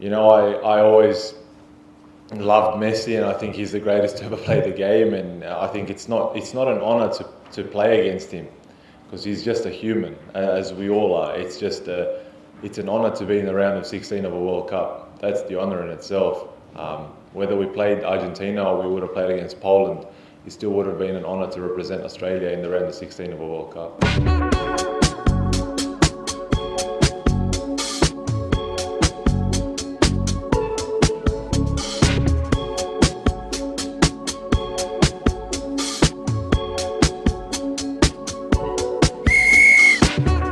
You know, I always loved Messi, and I think he's the greatest to ever play the game. And I think it's not an honour to play against him, because he's just a human, as we all are. It's just it's an honour to be in the round of 16 of a World Cup. That's the honour in itself. Whether we played Argentina or we would have played against Poland, it still would have been an honour to represent Australia in the round of 16 of a World Cup.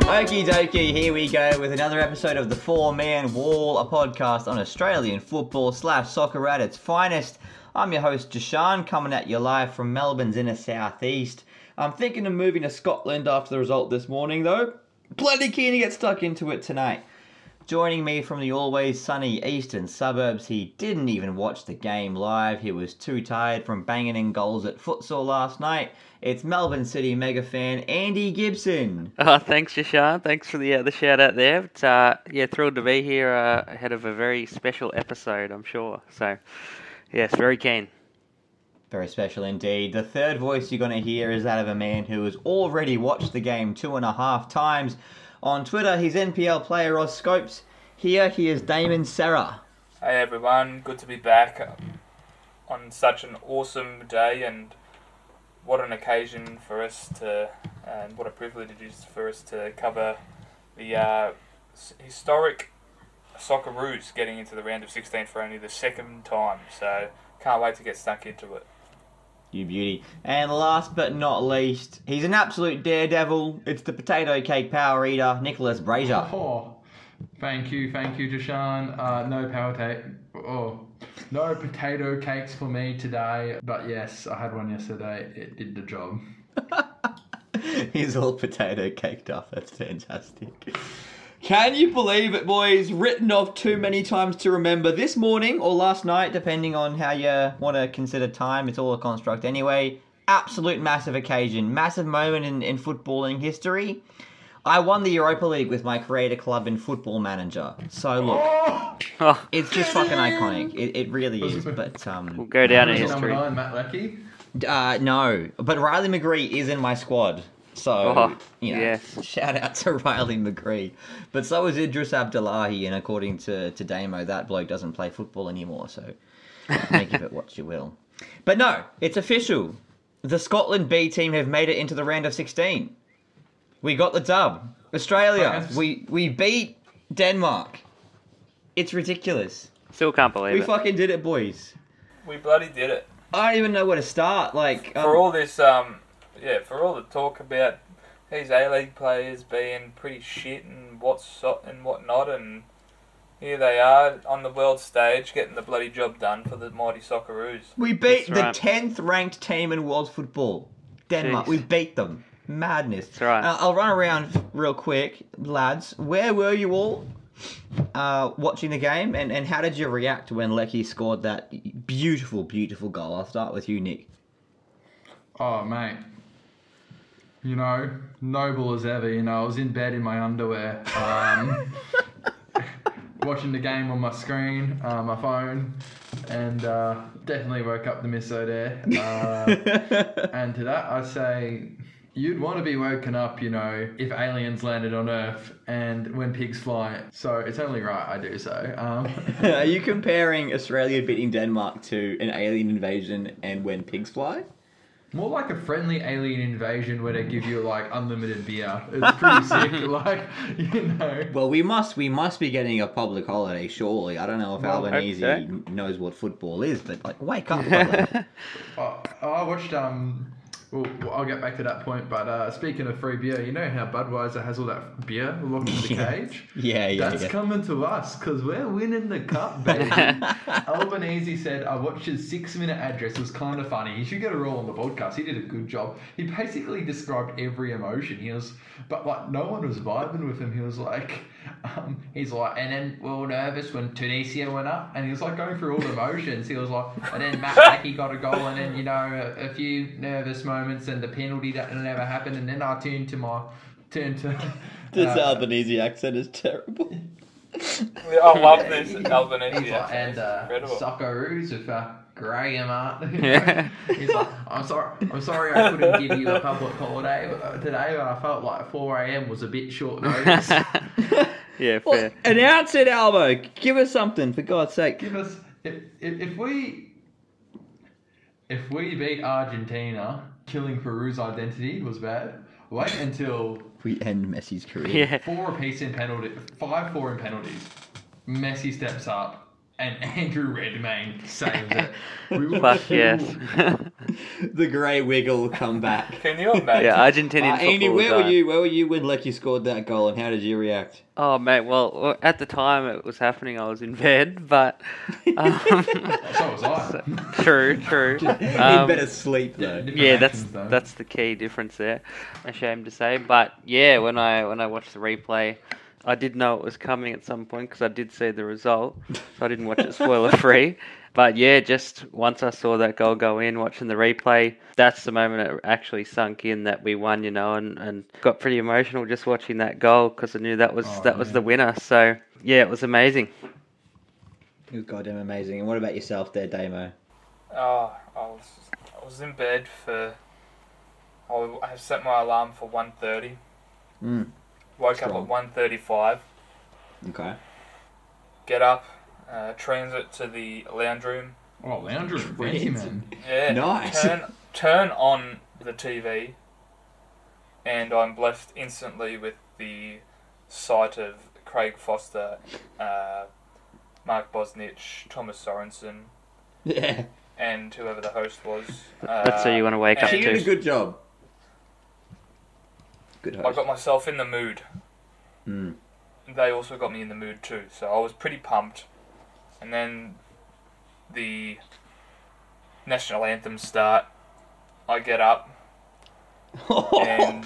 Okie dokie, here we go with another episode of the 4 Man Wall, a podcast on Australian football / soccer at its finest. I'm your host Jashan, coming at you live from Melbourne's inner southeast. I'm thinking of moving to Scotland after the result this morning though. Bloody keen to get stuck into it tonight. Joining me from the always sunny eastern suburbs, he didn't even watch the game live. He was too tired from banging in goals at futsal last night. It's Melbourne City mega fan Andy Gibson. Oh, thanks, Jashan. Thanks for the shout out there. But, thrilled to be here ahead of a very special episode, I'm sure. So, yes, very keen. Very special indeed. The third voice you're going to hear is that of a man who has already watched the game 2.5 times. On Twitter, he's NPL player Ross Scopes. Here, he is Damon Serra. Hey everyone, good to be back on such an awesome day, and what an occasion for us to, and what a privilege it is for us to cover the historic Socceroos getting into the round of 16 for only the second time. So, can't wait to get stuck into it. You beauty. And last but not least, he's an absolute daredevil. It's the potato cake power eater, Nicholas Brazier. Oh, thank you, Jashan. No potato cakes for me today. But yes, I had one yesterday. It did the job. He's all potato caked up. That's fantastic. Can you believe it, boys? Written off too many times to remember. This morning, or last night, depending on how you want to consider time, it's all a construct anyway. Absolute massive occasion. Massive moment in footballing history. I won the Europa League with my creator club in Football Manager. So, look, it's just fucking iconic. It really is, but... we'll go down in history. Number 9, Matt Leckie? No, but Riley McGree is in my squad. So, Shout out to Riley McGree. But so is Idris Abdullahi, and according to Damo, that bloke doesn't play football anymore, so make of it what you will. But no, it's official. The Scotland B team have made it into the round of 16. We got the dub. Australia, we beat Denmark. It's ridiculous. Still can't believe it. We fucking did it, boys. We bloody did it. I don't even know where to start. Like for all this... for all the talk about these A-League players being pretty shit and whatnot, and here they are on the world stage getting the bloody job done for the mighty Socceroos. We beat the 10th ranked team in world football, Denmark. Jeez. We beat them. Madness. That's right. I'll run around real quick, lads. Where were you all watching the game, and how did you react when Leckie scored that beautiful, beautiful goal? I'll start with you, Nick. Oh, mate. You know, noble as ever, you know, I was in bed in my underwear, watching the game on my screen, my phone, and definitely woke up the miso there. And to that I say, you'd want to be woken up, you know, if aliens landed on Earth and when pigs fly. So it's only right I do so. Are you comparing Australia beating Denmark to an alien invasion and when pigs fly? More like a friendly alien invasion where they give you, like, unlimited beer. It's pretty sick, like, you know. Well, we must be getting a public holiday, surely. I don't know if Albanese knows what football is, but, like, wake up. I watched, well, I'll get back to that point, but speaking of free beer, you know how Budweiser has all that beer locked in the cage? Yeah. That's coming to us, because we're winning the cup, baby. Albanese said, I watched his 6-minute address. It was kind of funny. He should get a role on the podcast. He did a good job. He basically described every emotion. He was, but, like, no one was vibing with him. He was like... he's like, and then we were nervous when Tunisia went up, and he was like going through all the motions. He was like, and then Matt Leckie got a goal, and then, you know, a few nervous moments and the penalty that never happened, and then I turned to this Albanese accent is terrible. I love this Albanese. And Socceroos with Graham Arnold. Yeah. He's like, I'm sorry I couldn't give you a public holiday today, but I felt like 4 a.m. was a bit short notice. Yeah, fair. Well, announce it, Albo. Give us something, for God's sake. Give us... If we beat Argentina, killing Peru's identity was bad. Wait until... we end Messi's career. Yeah. 5-4 in penalties. Messi steps up. And Andrew Redmayne saves it. Fuck yes. The grey wiggle will come back. Can you imagine? Yeah, Argentinian football. Andy, where were you when Lecky scored that goal, and how did you react? Oh, mate, well, at the time it was happening, I was in bed, but... so was I. So, true. You'd better sleep, though. Yeah, that's the key difference there. Ashamed to say. But, yeah, when I watched the replay... I did know it was coming at some point because I did see the result, so I didn't watch it spoiler-free. But yeah, just once I saw that goal go in, watching the replay, that's the moment it actually sunk in that we won, you know, and got pretty emotional just watching that goal because I knew that was the winner. So yeah, it was amazing. It was goddamn amazing. And what about yourself there, Damo? Oh, I was in bed for... I set my alarm for 1:30. Mm. Woke up at 1:35. Okay. Get up, transit to the lounge room. Oh, lounge room. Fancy, man. Yeah. Nice. Turn on the TV, and I'm blessed instantly with the sight of Craig Foster, Mark Bosnich, Thomas Sorensen. Yeah. And whoever the host was. That's who you want to wake up to. She did a good job. I got myself in the mood. Mm. They also got me in the mood too, so I was pretty pumped. And then the national anthem start. I get up and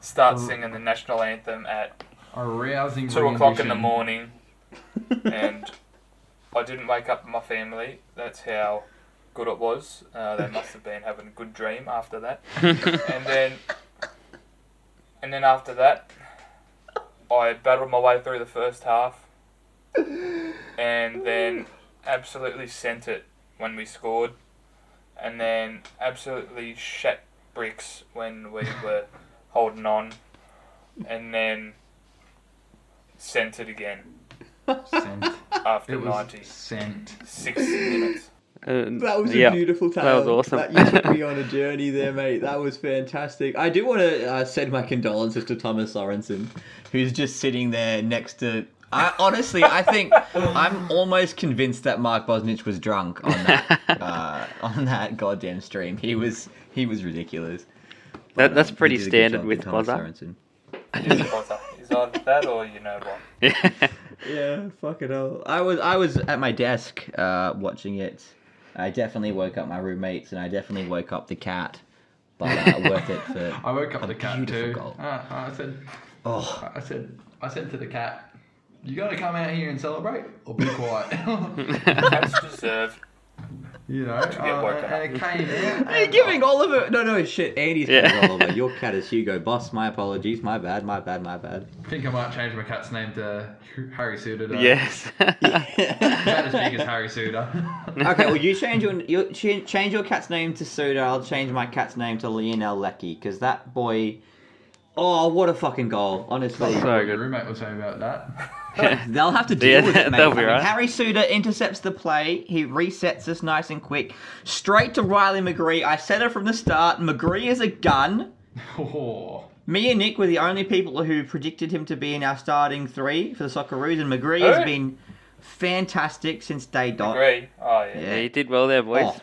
start singing the national anthem at 2:00 in the morning. And I didn't wake up my family. That's how good it was. They must have been having a good dream after that. And then after that, I battled my way through the first half and then absolutely sent it when we scored and then absolutely shat bricks when we were holding on and then sent it again. After 90. Sent. 6 minutes. That was a beautiful tale. That was awesome. You took me on a journey there, mate. That was fantastic. I do want to send my condolences to Thomas Sorensen, who's just sitting there next to... I think I'm almost convinced that Mark Bosnich was drunk on that on that goddamn stream. He was ridiculous. But, that's pretty standard with Bosnich. He's either that or you know what. Yeah, fuck it all. I was at my desk watching it. I definitely woke up my roommates, and I definitely woke up the cat. But worth it for. I woke up the cat too. I said to the cat, "You got to come out here and celebrate, or be quiet." Cats deserve. You know, and it came out. You're giving Oliver. No, shit. Andy's giving Oliver. Your cat is Hugo Boss. My apologies. My bad. I think I might change my cat's name to Harry Souttar. Yes. About as big as Harry Souttar. Okay, well, you change your cat's name to Souttar. I'll change my cat's name to Lionel Lecky because that boy. Oh, what a fucking goal! Honestly, that's so good. Roommate was saying about that. They'll have to deal with it, mate. Right. Harry Souttar intercepts the play. He resets us nice and quick. Straight to Riley McGree. I said it from the start. McGree is a gun. Oh. Me and Nick were the only people who predicted him to be in our starting three for the Socceroos, and McGree has been fantastic since day dot. McGree. Oh, yeah. He did well there, boys. Oh.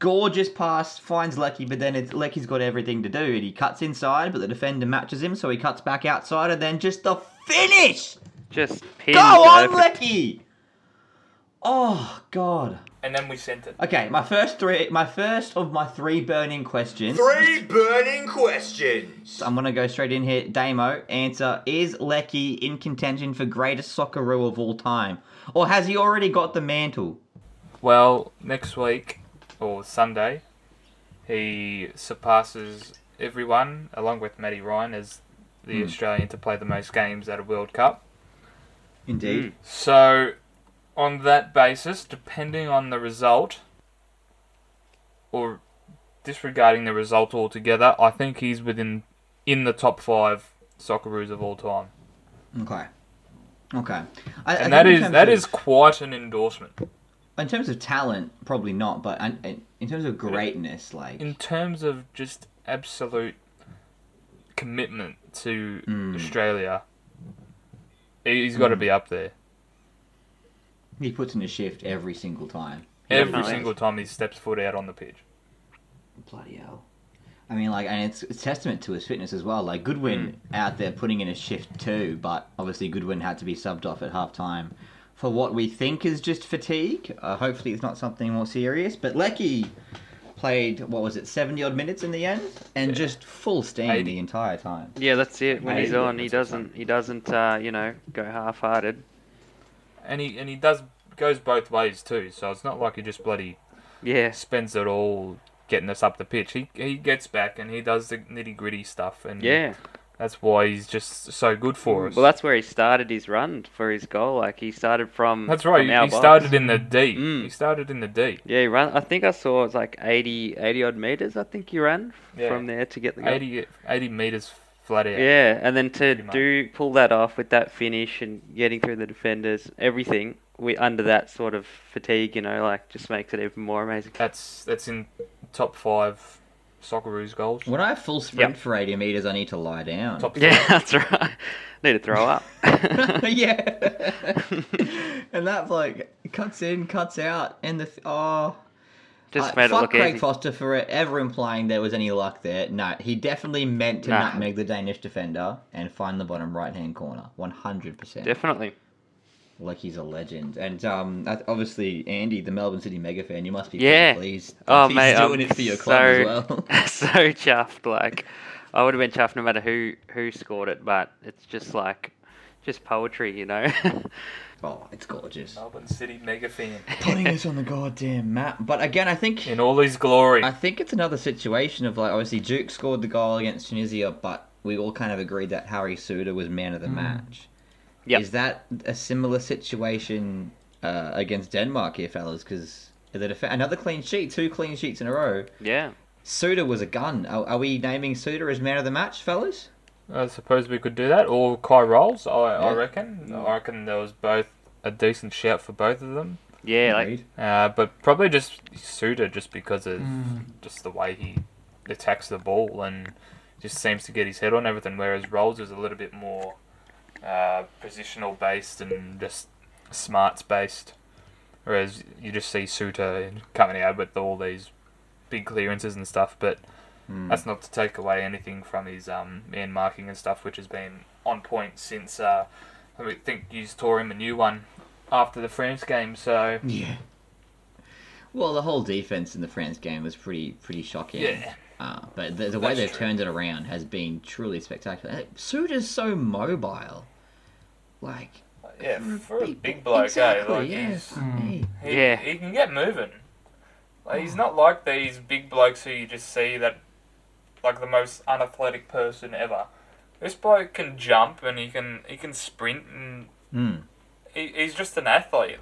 Gorgeous pass, finds Lecky, but then Lecky's got everything to do. And he cuts inside, but the defender matches him, so he cuts back outside, and then just the finish! Just pin. Go on, Lecky! Oh, God. And then we sent it. Okay, my first of my three burning questions. Three burning questions! So I'm going to go straight in here. Damo, answer, is Lecky in contention for greatest Socceroo of all time? Or has he already got the mantle? Well, next week... or Sunday, he surpasses everyone, along with Matty Ryan, as the Australian to play the most games at a World Cup. Indeed. Mm. So, on that basis, depending on the result, or disregarding the result altogether, I think he's in the top five Socceroos of all time. Okay. That is quite an endorsement. In terms of talent, probably not, but in terms of greatness, like... In terms of just absolute commitment to Australia, he's got to be up there. He puts in a shift every single time. Every single time he steps foot out on the pitch. Bloody hell. I mean, like, and it's testament to his fitness as well. Like, Goodwin out there putting in a shift too, but obviously Goodwin had to be subbed off at half-time for what we think is just fatigue. Hopefully it's not something more serious. But Leckie played, 70-odd minutes in the end? And just full steam the entire time. Yeah, that's it. When he's on, he doesn't go half-hearted. And he goes both ways too, so it's not like he just bloody spends it all getting us up the pitch. He gets back and he does the nitty-gritty stuff, and that's why he's just so good for us. Well, that's where he started his run for his goal. Like, he started from started in the D. He started in the D. Yeah, he ran. I think I saw it was like 80-odd metres, I think he ran from there to get the goal. 80 metres flat out. Yeah, and then to pull that off with that finish and getting through the defenders, everything under that sort of fatigue, just makes it even more amazing. That's in top five Socceroos goals. When I full sprint for 80 metres, I need to lie down. That's right. Need to throw up. Yeah. And that bloke cuts in, cuts out, and just made it look easy. Fuck Craig Foster for ever implying there was any luck there. No, he definitely meant to nutmeg the Danish defender and find the bottom right-hand corner. 100%. Definitely. Like, he's a legend. And obviously, Andy, the Melbourne City mega fan, you must be pleased. Oh, he's mate, doing it for your club as well. So chuffed. Like, I would have been chuffed no matter who scored it, but it's just poetry, Oh, it's gorgeous. Melbourne City mega fan. Putting us on the goddamn map. But again, I think... in all his glory. I think it's another situation of, obviously, Duke scored the goal against Tunisia, but we all kind of agreed that Harry Souttar was man of the match. Yep. Is that a similar situation against Denmark here, fellas? Because another clean sheet, 2 clean sheets in a row. Yeah. Souttar was a gun. Are we naming Souttar as man of the match, fellas? I suppose we could do that. Or Kai Rolls, I reckon. I reckon there was both a decent shout for both of them. Yeah. But probably just Souttar, just because of just the way he attacks the ball and just seems to get his head on everything, whereas Rolls is a little bit more... positional based and just smarts based, whereas you just see Souttar coming out with all these big clearances and stuff. But that's not to take away anything from his man marking and stuff, which has been on point since I think you tore him a new one after the France game. So yeah, well, the whole defense in the France game was pretty shocking. Yeah. But the way they've turned it around has been truly spectacular. Souttar's so mobile. Like... yeah, for a big bloke, exactly, eh? Like, he can get moving. Like, he's not like these big blokes who you just see that... like the most unathletic person ever. This bloke can jump and he can sprint and... He's just an athlete,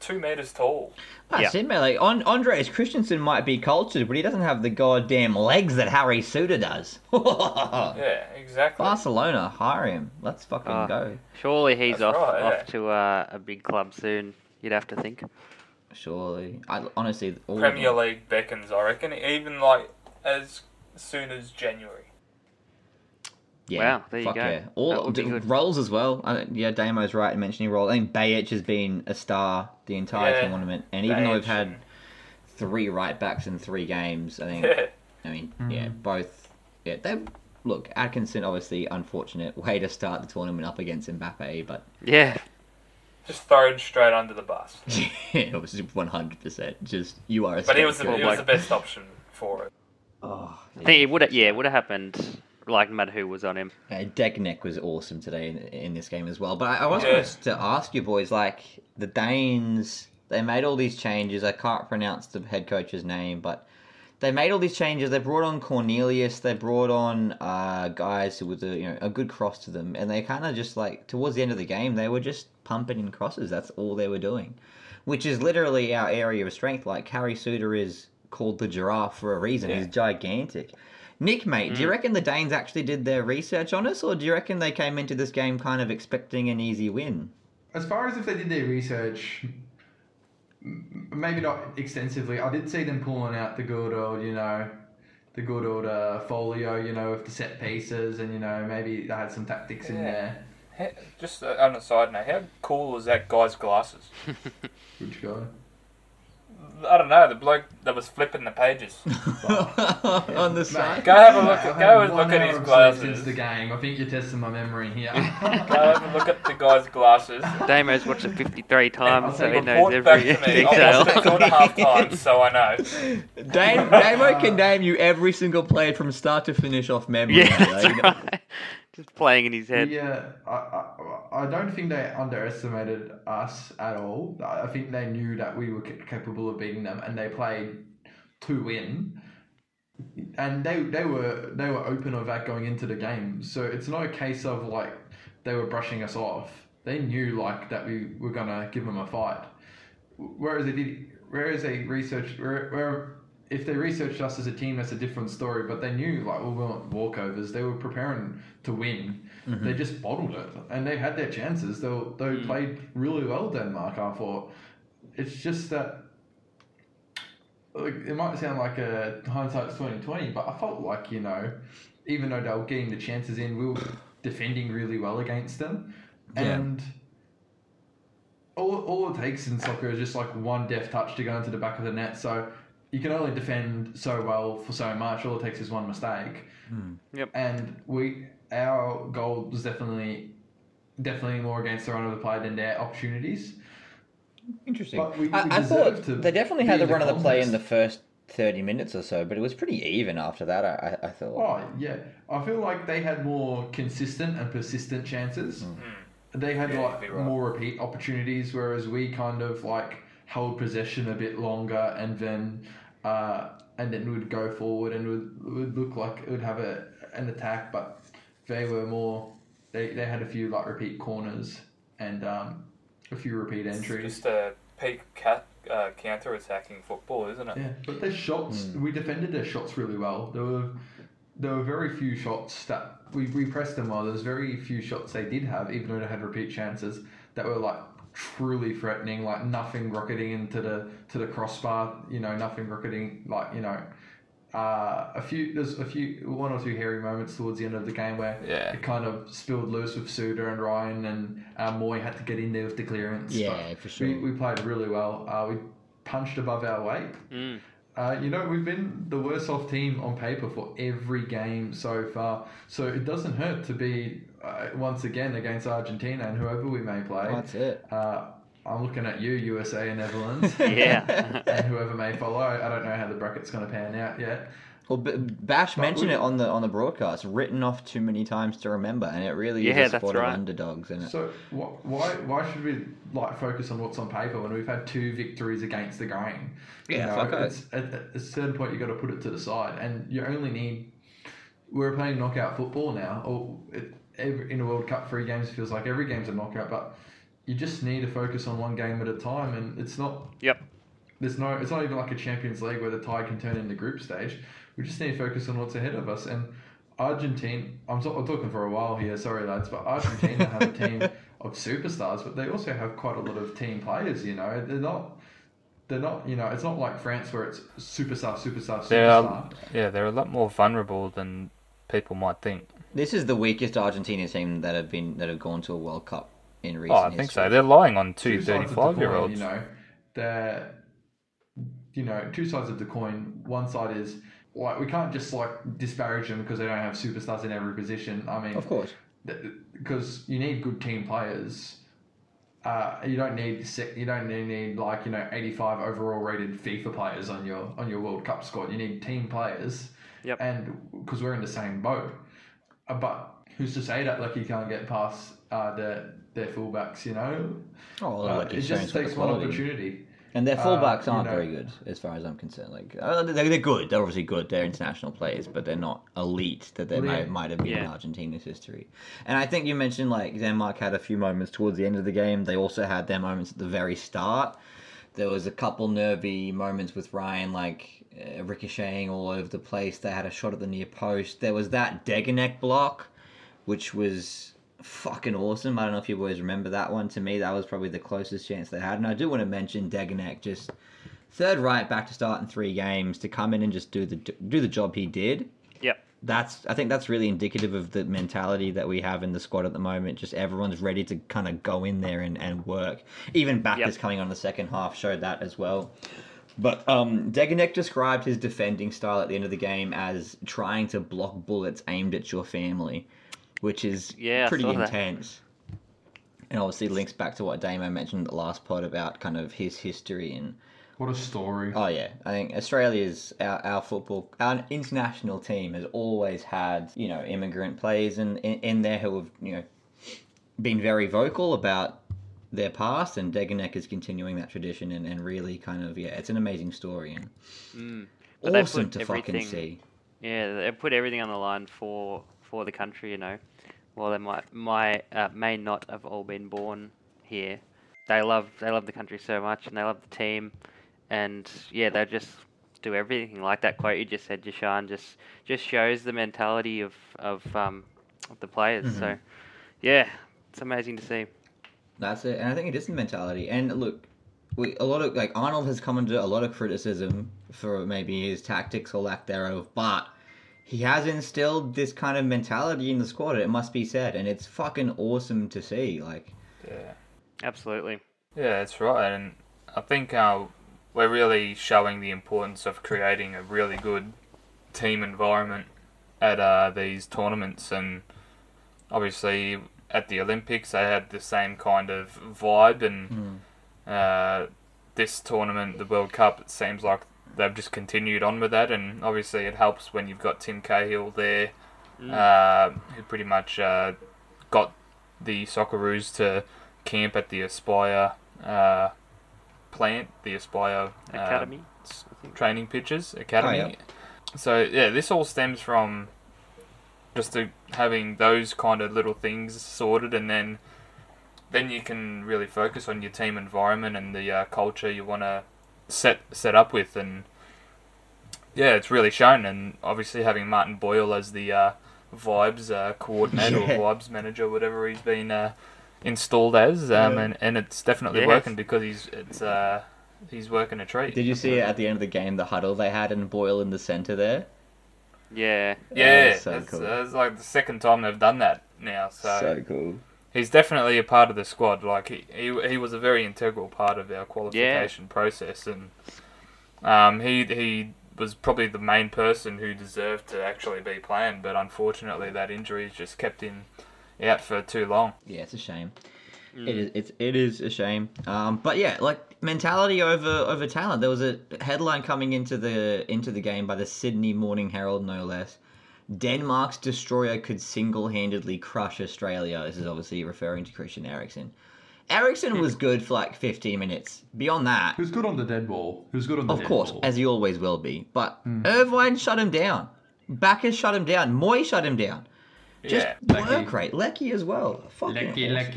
2 metres tall. That's it, mate. Andreas Christensen might be cultured, but he doesn't have the goddamn legs that Harry Souttar does. Yeah, exactly. Barcelona, hire him. Let's fucking go. Surely he's off to a big club soon. You'd have to think. Surely. Honestly... Premier League beckons, I reckon. Even, as soon as January. Yeah, wow, there you go. Yeah. Rolls as well. Damo's right in mentioning Rolls. I mean, Bajic has been a star the entire tournament. And even though we've had 3 right-backs in 3 games, I think... both... Yeah, look, Atkinson, obviously, unfortunate way to start the tournament up against Mbappe, but... yeah. Just thrown straight under the bus. Yeah, it was 100%. Just, you are a... But it was the best option for it. Oh, I think it would have happened... no matter who was on him. Degenek was awesome today in this game as well. But I was going to ask you boys, the Danes, they made all these changes. I can't pronounce the head coach's name, but they made all these changes. They brought on Cornelius. They brought on guys who was a good cross to them, and they kind of just towards the end of the game they were just pumping in crosses. That's all they were doing, which is literally our area of strength. Like Harry Souttar is called the giraffe for a reason. Yeah. He's gigantic. Nick, mate, do you reckon the Danes actually did their research on us, or do you reckon they came into this game kind of expecting an easy win? As far as if they did their research, maybe not extensively. I did see them pulling out the good old, folio, of the set pieces, and, maybe they had some tactics in there. Just on a side note, how cool was that guy's glasses? Which guy? I don't know, the bloke that was flipping the pages. On the side. Go have a look at, his glasses. Since the game, I think you're testing my memory here. Go have a look at the guy's glasses. Damo's watched it 53 times, so he knows every detail. I've watched it 2.5 times, so I know. Damo can name you every single play from start to finish off memory. Yeah, that's right. Just playing in his head. Yeah, I don't think they underestimated us at all. I think they knew that we were capable of beating them, and they played to win. And they were open of that going into the game. So it's not a case of they were brushing us off. They knew that we were gonna give them a fight. If they researched us as a team, that's a different story. But they knew, we weren't walkovers. They were preparing to win. Mm-hmm. They just bottled it. And they had their chances. They played really well, Denmark, I thought. It's just that... it might sound like a hindsight's 20/20, but I felt even though they were getting the chances in, we were defending really well against them. Yeah. And... all it takes in soccer is just, one deft touch to go into the back of the net. So... you can only defend so well for so much. All it takes is one mistake. Mm. Yep. And our goal was definitely more against the run of the play than their opportunities. Interesting. But I thought they definitely had the run of the play in the first 30 minutes or so, but it was pretty even after that, I thought. Oh, yeah. I feel like they had more consistent and persistent chances. Mm. They had, more repeat opportunities, whereas we kind of, held possession a bit longer, and then would go forward and would look like it would have an attack, but they were more. They had a few repeat corners and a few repeat entries. It's just a peak counter attacking football, isn't it? Yeah, but their shots. We defended their shots really well. There were very few shots that we pressed them well. There was very few shots they did have, even though they had repeat chances that were truly threatening, nothing rocketing into the crossbar, nothing rocketing, one or two hairy moments towards the end of the game where it kind of spilled loose with Souttar and Ryan, and Moy had to get in there with the clearance. Yeah, but for sure. We played really well. We punched above our weight. Mm. We've been the worst off team on paper for every game so far, so it doesn't hurt to be once again against Argentina and whoever we may play. That's it. I'm looking at you, USA and Netherlands. Yeah. And whoever may follow. I don't know how the bracket's going to pan out yet. Well, Bash mentioned it on the broadcast. Written off too many times to remember, and it really is a sport of underdogs. Isn't it? So why should we focus on what's on paper when we've had two victories against the grain? Yeah, at a certain point you got to put it to the side, and you only need. We're playing knockout football now. In a World Cup, 3 games feels like every game's a knockout, but you just need to focus on one game at a time, and it's not. Yep. It's not even like a Champions League where the tie can turn into group stage. We just need to focus on what's ahead of us. And Argentina, I'm talking for a while here, sorry lads, but Argentina have a team of superstars, but they also have quite a lot of team players. They're not. It's not like France where it's superstar. They're a lot more vulnerable than people might think. This is the weakest Argentina team that have gone to a World Cup in recent. Oh, I think history. So. They're lying on two 35-year-olds. They're two sides of the coin. One side is. We can't just disparage them because they don't have superstars in every position. I mean, of course, because you need good team players. You don't need 85 overall rated FIFA players on your World Cup squad. You need team players. Yep. And because we're in the same boat, but who's to say that you can't get past their fullbacks? It just takes one opportunity. And their fullbacks aren't very good, as far as I'm concerned. Like they're good. They're obviously good. They're international players, but they're not elite that they might have been in Argentina's history. And I think you mentioned like Denmark had a few moments towards the end of the game. They also had their moments at the very start. There was a couple nervy moments with Ryan, like ricocheting all over the place. They had a shot at the near post. There was that Degenek block, which was fucking awesome. I don't know if you boys remember that one. To me, that was probably the closest chance they had. And I do want to mention Degenek, just third right back to start in 3 games, to come in and just do the job he did. Yep. I think that's really indicative of the mentality that we have in the squad at the moment. Just everyone's ready to kind of go in there and work. Even Backers coming on in the second half showed that as well. But Degenek described his defending style at the end of the game as trying to block bullets aimed at your family, which is pretty intense. That. And obviously links back to what Damo mentioned in the last pod about kind of his history and... What a story. Oh, yeah. I think Australia's, our football, our international team has always had, you know, immigrant players in there who have, you know, been very vocal about their past, and Degenek is continuing that tradition and really kind of, it's an amazing story. And awesome to fucking see. Yeah, they put everything on the line for the country, you know. While they may not have all been born here, they love the country so much, and they love the team. And yeah, they just do everything. Like that quote you just said, Jashan, just shows the mentality of the players. Mm-hmm. So yeah, it's amazing to see. That's it, and I think it is the mentality. And look, a lot of like Arnold has come under a lot of criticism for maybe his tactics or lack thereof, but he has instilled this kind of mentality in the squad. It must be said, and it's fucking awesome to see. Like, yeah, absolutely. Yeah, that's right, and I think we're really showing the importance of creating a really good team environment at these tournaments. And obviously at the Olympics they had the same kind of vibe, and this tournament, the World Cup, it seems like they've just continued on with that. And obviously it helps when you've got Tim Cahill there, who pretty much got the Socceroos to camp at the Aspire plant, the Aspire Academy, training pitches academy. Oh, yeah. So yeah, this all stems from just having those kind of little things sorted, and then you can really focus on your team environment and the culture you want to set up with. And yeah, it's really shown. And obviously having Martin Boyle as the vibes coordinator or vibes manager, whatever he's been installed as, and it's definitely working, because he's working a treat. Did you see at the end of the game the huddle they had and Boyle in the centre there? Yeah, yeah, so it's cool. It's like the second time they've done that now. So cool. He's definitely a part of the squad. Like he was a very integral part of our qualification process, and he was probably the main person who deserved to actually be playing. But unfortunately, that injury just kept him out for too long. Yeah, it's a shame. It is a shame. But yeah, like mentality over talent. There was a headline coming into the game by the Sydney Morning Herald, no less. Denmark's destroyer could single-handedly crush Australia. This is obviously referring to Christian Eriksen. Eriksen was good for like 15 minutes. Beyond that... He was good on the dead ball. Of course, as he always will be. But Irvine shut him down. Backers shut him down. Moy shut him down. Just work rate. Lecky as well. Lecky. I love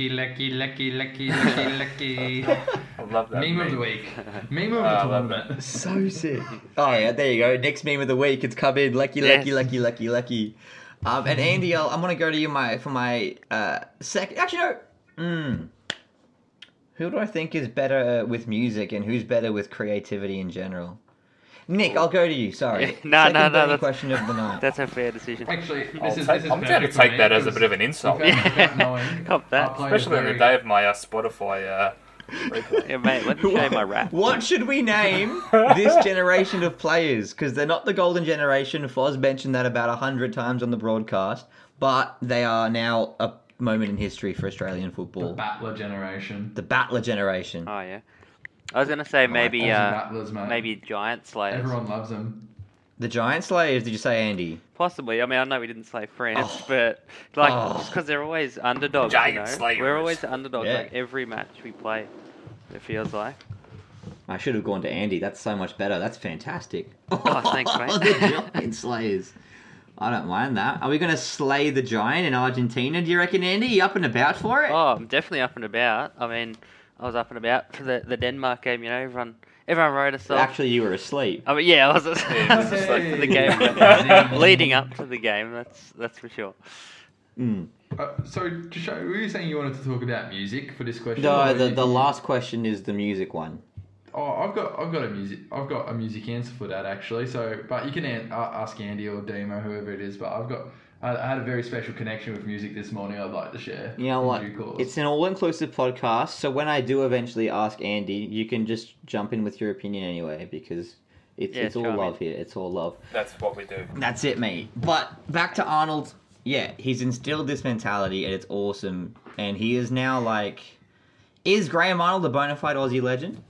that. Meme of the week. Meme of the tournament. So sick. Oh, yeah, there you go. Next meme of the week. It's come in. Lecky. And Andy, I'm going to go to you for my second... Actually, no. Who do I think is better with music, and who's better with creativity in general? Nick, I'll go to you. Sorry. No. That's question of the night. That's a fair decision. Actually, I'm going to take that as a bit of an insult. Cop that. Especially on the day of my Spotify. Yeah, mate. Let me name my rap. What should we name this generation of players? Because they're not the golden generation. Foz mentioned that about 100 times on the broadcast, but they are now a moment in history for Australian football. The battler generation. Oh yeah. I was gonna say maybe maybe Giant Slayers. Everyone loves them. The Giant Slayers? Did you say Andy? Possibly. I mean, I know we didn't slay France, but like because they're always underdogs. Giant Slayers. We're always underdogs. Like every match we play, it feels like. I should have gone to Andy. That's so much better. That's fantastic. Oh, thanks, mate. The giant slayers. I don't mind that. Are we going to slay the giant in Argentina, do you reckon, Andy? You up and about for it? Oh, I'm definitely up and about. I mean, I was up and about for the Denmark game, you know, everyone wrote us off. Actually, you were asleep. I mean, yeah, I was asleep, for the game. Leading up to the game, that's for sure. Mm. So, Jashan, were you saying you wanted to talk about music for this question? No, the last question is the music one. Oh, I've got a music answer for that actually. So, but you can ask Andy or Demo, whoever it is. But I had a very special connection with music this morning. I'd like to share. You know what? It's an all-inclusive podcast, so when I do eventually ask Andy, you can just jump in with your opinion anyway, because it's all love here. It's all love. That's what we do. That's it, mate. But back to Arnold. Yeah, he's instilled this mentality, and it's awesome. And he is now like, is Graham Arnold a bona fide Aussie legend?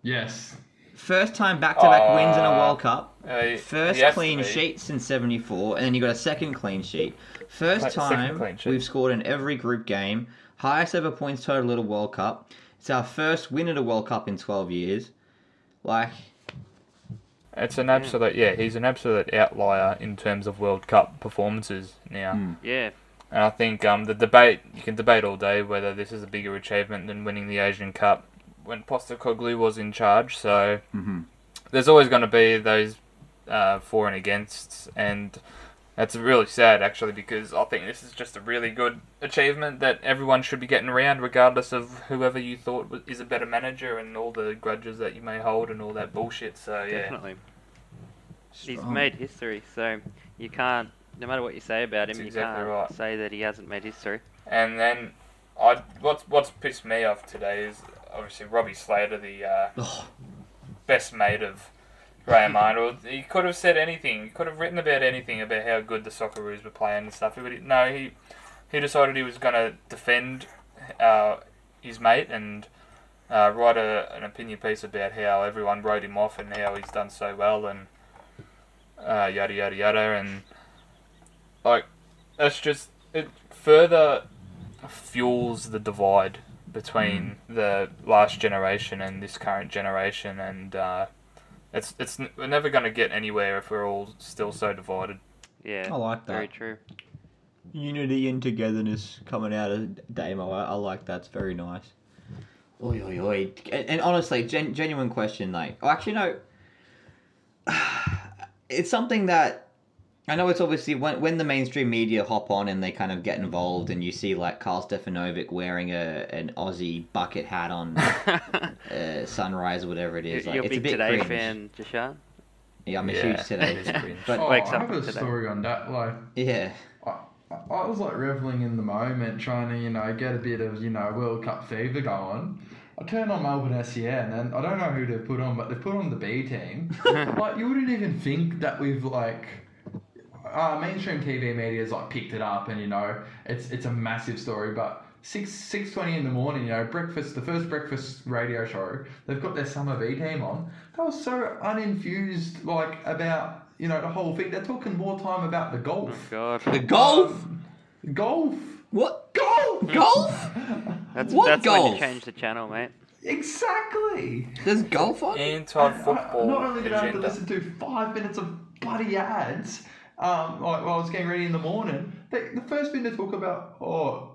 Yes. First time back-to-back wins in a World Cup. First clean sheet since '74, and then you got a second clean sheet. We've scored in every group game. Highest ever points total at a World Cup. It's our first win at a World Cup in 12 years. Like, it's an absolute he's an absolute outlier in terms of World Cup performances now. Mm. Yeah. And I think the debate, you can debate all day whether this is a bigger achievement than winning the Asian Cup when Postecoglou was in charge, so there's always going to be those for and against, and that's really sad, actually, because I think this is just a really good achievement that everyone should be getting around, regardless of whoever you thought is a better manager and all the grudges that you may hold and all that bullshit, so yeah. Definitely. Strong. He's made history, so you can't, no matter what you say about him, you can't say that he hasn't made history. And then, what's pissed me off today is obviously Robbie Slater, the best mate of Graham Arnold. He could have said anything. He could have written about anything about how good the Socceroos were playing and stuff. But no, he decided he was going to defend his mate and write an opinion piece about how everyone wrote him off and how he's done so well and yada, yada, yada. And, like, that's just... It further fuels the divide between the last generation and this current generation, and it's we're never going to get anywhere if we're all still so divided. Yeah, I like that. Very true. Unity and togetherness coming out of Damo. I like that. It's very nice. Oi, oi, oi. And honestly, genuine question, like... Oh, actually, no. It's something that... I know it's obviously when the mainstream media hop on and they kind of get involved and you see like Karl Stefanovic wearing an Aussie bucket hat on Sunrise or whatever it is. Like, you're a big Today cringe. Fan, Jashan? Yeah, I'm a huge Today fan. I have a story on that. Like, yeah, I was like reveling in the moment, trying to get a bit of World Cup fever going. I turned on Melbourne SCN, and I don't know who they put on, but they put on the B team. Like, you wouldn't even think that we've like... mainstream TV media's like picked it up, and it's a massive story. But 6:20 in the morning, breakfast, the first breakfast radio show, they've got their summer V team on. They were so uninfused, like about the whole thing. They're talking more time about the golf. Oh God, the golf, golf. What golf? Golf? That's golf? When you change the channel, mate. Exactly. There's golf on. Anti-football. Not only did I have to listen to 5 minutes of bloody ads. While I was getting ready in the morning, the first thing they talk about,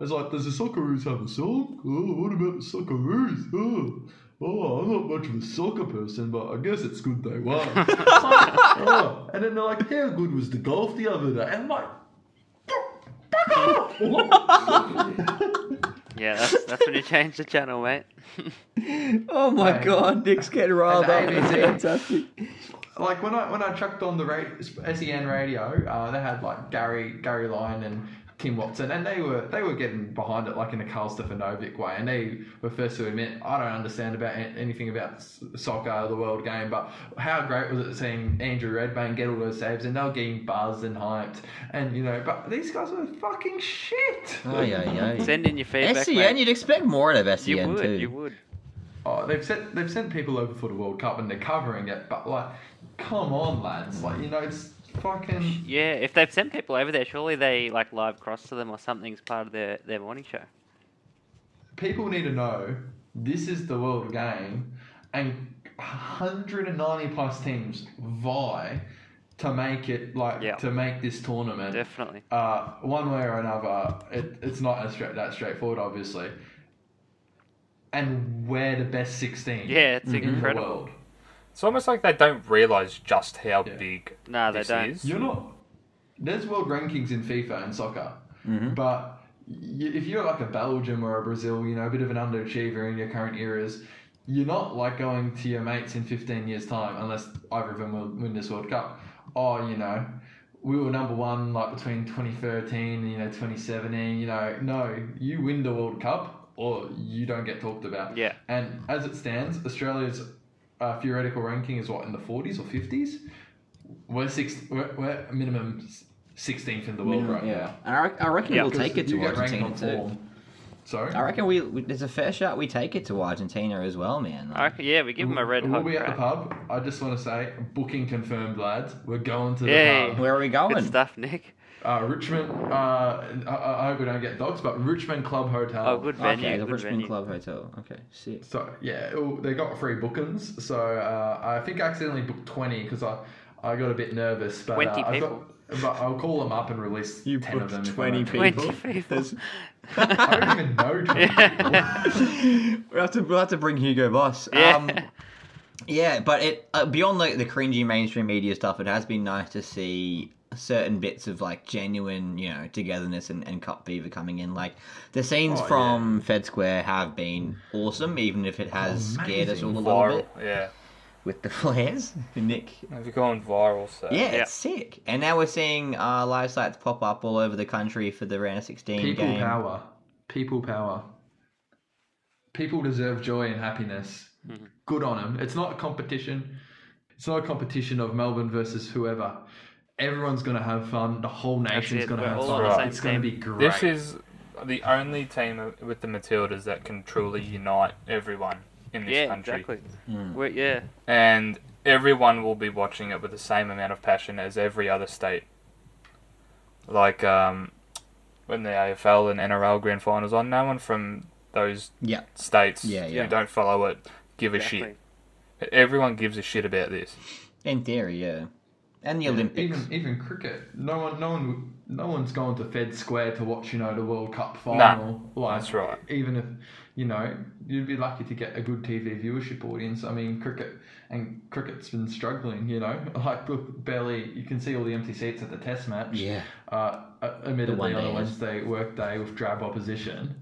it's like, does the Socceroos have a song? Oh, what about the Socceroos? Oh, I'm not much of a soccer person, but I guess it's good they won. And then they're like, how good was the golf the other day? And I'm like, fuck off! Yeah, that's when you change the channel, mate. Oh my God, Nick's getting riled up. It's fantastic. Like, when I chucked on the SEN radio, they had like Gary Lyon and Kim Watson, and they were getting behind it like in a Karl Stefanovic way, and they were first to admit, I don't understand about anything about soccer or the world game, but how great was it seeing Andrew Redmayne get all those saves, and they were getting buzzed and hyped, and but these guys were fucking shit. Oh yeah. Send in your feedback. SEN, mate. You'd expect more out of SEN too. You would. Oh, they've sent people over for the World Cup and they're covering it, but like, come on, lads! Like, it's fucking... Yeah, if they've sent people over there, surely they like live cross to them or something's part of their morning show. People need to know this is the world game, and 190 plus teams vie to make it, like, to make this tournament. Definitely. One way or another, it's not that straightforward, obviously. And we're the best 16. Yeah, it's incredible. In the world. It's almost like they don't realise just how big this is. You're not. There's world rankings in FIFA and soccer, but if you're like a Belgium or a Brazil, you know, a bit of an underachiever in your current eras, you're not like going to your mates in 15 years' time, unless either of them will win this World Cup. Oh, you know, we were number one like between 2013 and, you know, 2017. You know, no, you win the World Cup or you don't get talked about. Yeah. And as it stands, Australia's theoretical ranking is what, in the 40s or 50s? We're minimum 16th in the world right now. And I reckon we'll take it to Argentina too. Sorry? I reckon we there's a fair shot we take it to Argentina as well, man. Like, we give them a red hug. We'll be at the pub. I just want to say, booking confirmed, lads. We're going to the pub. Where are we going? Good stuff, Nick. Richmond, I hope we don't get doxxed, but Richmond Club Hotel. Oh, good venue. Okay, the Richmond venue. Club Hotel. Okay, sick. So, they got free bookings. So, I think I accidentally booked 20 because I got a bit nervous, but I'll call them up and release 10 of them. 20 people. 20 people. I don't even know 20 people. We'll have to bring Hugo Boss. But it beyond the cringy mainstream media stuff, it has been nice to see certain bits of like genuine, you know, togetherness and cup fever coming in. Like the scenes from Fed Square have been awesome, even if it has scared us all a little bit. Yeah. With the flares for Nick. We're going viral, so. Yeah, it's sick. And now we're seeing live sites pop up all over the country for the round of 16 game. People power. People power. People deserve joy and happiness. Mm-hmm. Good on them. It's not a competition. It's not a competition of Melbourne versus whoever. Everyone's going to have fun. The whole nation's going to have fun. It's going to be great. This is the only team with the Matildas that can truly unite everyone in this country. Exactly. Mm. Yeah. And everyone will be watching it with the same amount of passion as every other state. Like when the AFL and NRL grand finals on, no one from those states who don't follow it give a shit. Everyone gives a shit about this. In theory, and the Olympics. Even cricket. No one's going to Fed Square to watch, you know, the World Cup final. Nah, like, that's right. Even if, you know, you'd be lucky to get a good TV viewership audience. I mean, cricket's been struggling, you know. Like, look, barely, you can see all the empty seats at the Test match. Yeah. Admittedly, on a Wednesday work day with drab opposition.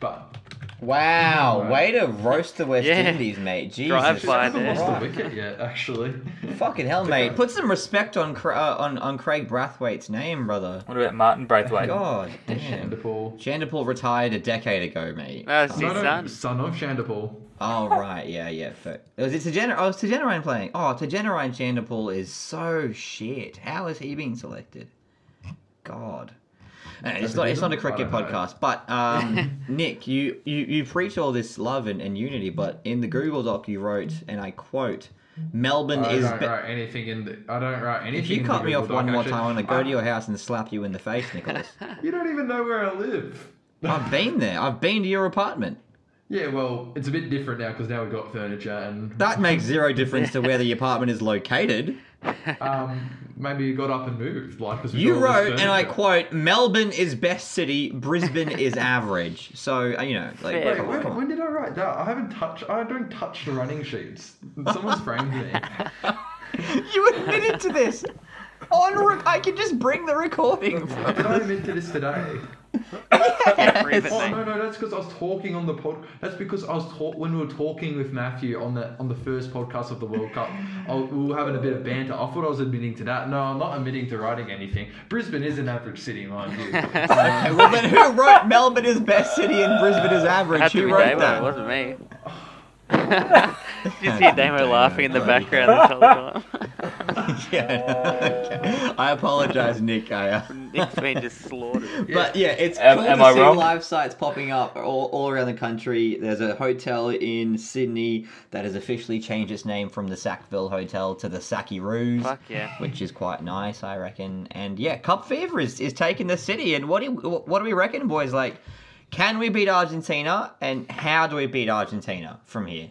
But... wow, way to roast the West Indies, mate. Jesus. I haven't lost the wicket yet, actually. Fucking hell, mate. Put some respect on Craig Braithwaite's name, brother. What about Martin Braithwaite? God damn. Shanderpaul retired a decade ago, mate. That's his son of Shanderpaul. Oh, right, yeah. But it's Degenek playing. Oh, Degenek Shanderpaul is so shit. How is he being selected? God. It's not a cricket podcast, but Nick, you preach all this love and unity, but in the Google Doc you wrote, and I quote, Melbourne is... I don't write anything in the... I don't write anything. If you cut me off one more time, I'm going to go to your house and slap you in the face, Nicholas. You don't even know where I live. I've been there. I've been to your apartment. Yeah, well, it's a bit different now because now we've got furniture and... That makes zero difference to where the apartment is located. Maybe you got up and moved. Like, you wrote, and I quote, Melbourne is best city, Brisbane is average. So, you know, like... Wait, when did I write that? I don't touch the running sheets. Someone's framed me. You admitted to this. I can just bring the recording. Did I admit to this today? Yes. Oh no, that's because I was talking on the pod. That's because I was when we were talking with Matthew on the first podcast of the World Cup. We were having a bit of banter. I thought I was admitting to that. No, I'm not admitting to writing anything. Brisbane is an average city, mind you. Well, then who wrote Melbourne is best city and Brisbane is average? Who wrote that? It wasn't me. You see Damo laughing in the background this whole time. Okay. I apologise, Nick. Nick's been just slaughtered. But it's cool to see live sites popping up all around the country. There's a hotel in Sydney that has officially changed its name from the Sackville Hotel to the Socceroos. Fuck yeah. Which is quite nice, I reckon. And cup fever is taking the city. And what do we reckon, boys? Like, can we beat Argentina? And how do we beat Argentina from here?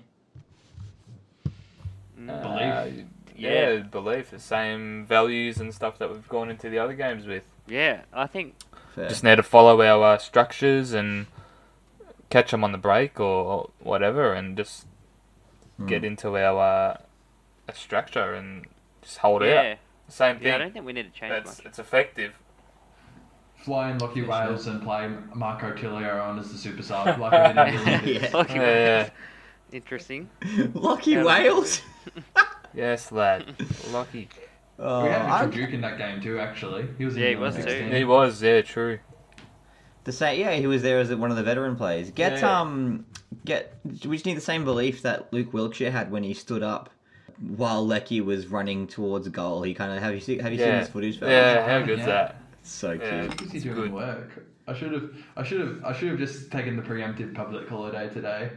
Belief. Yeah, belief. The same values and stuff that we've gone into the other games with. Yeah, I think... Fair. Just need to follow our structures and catch them on the break or whatever and just get into our structure and just hold out. Same thing. I don't think we need to change much. It's effective. Fly in Lockie Wales and play Marco Tilio on as the super sub. Like Lockie Wales. Interesting. Lockie Wales? Yes, lad. Lockie. We had Duke in that game too, actually. He was he was too. He was, true. The same, he was there as one of the veteran players. We just need the same belief that Luke Wiltshire had when he stood up while Leckie was running towards goal. He kind of have you seen this footage? How good's that? So cute. Is he doing good work? I should have just taken the preemptive public holiday today.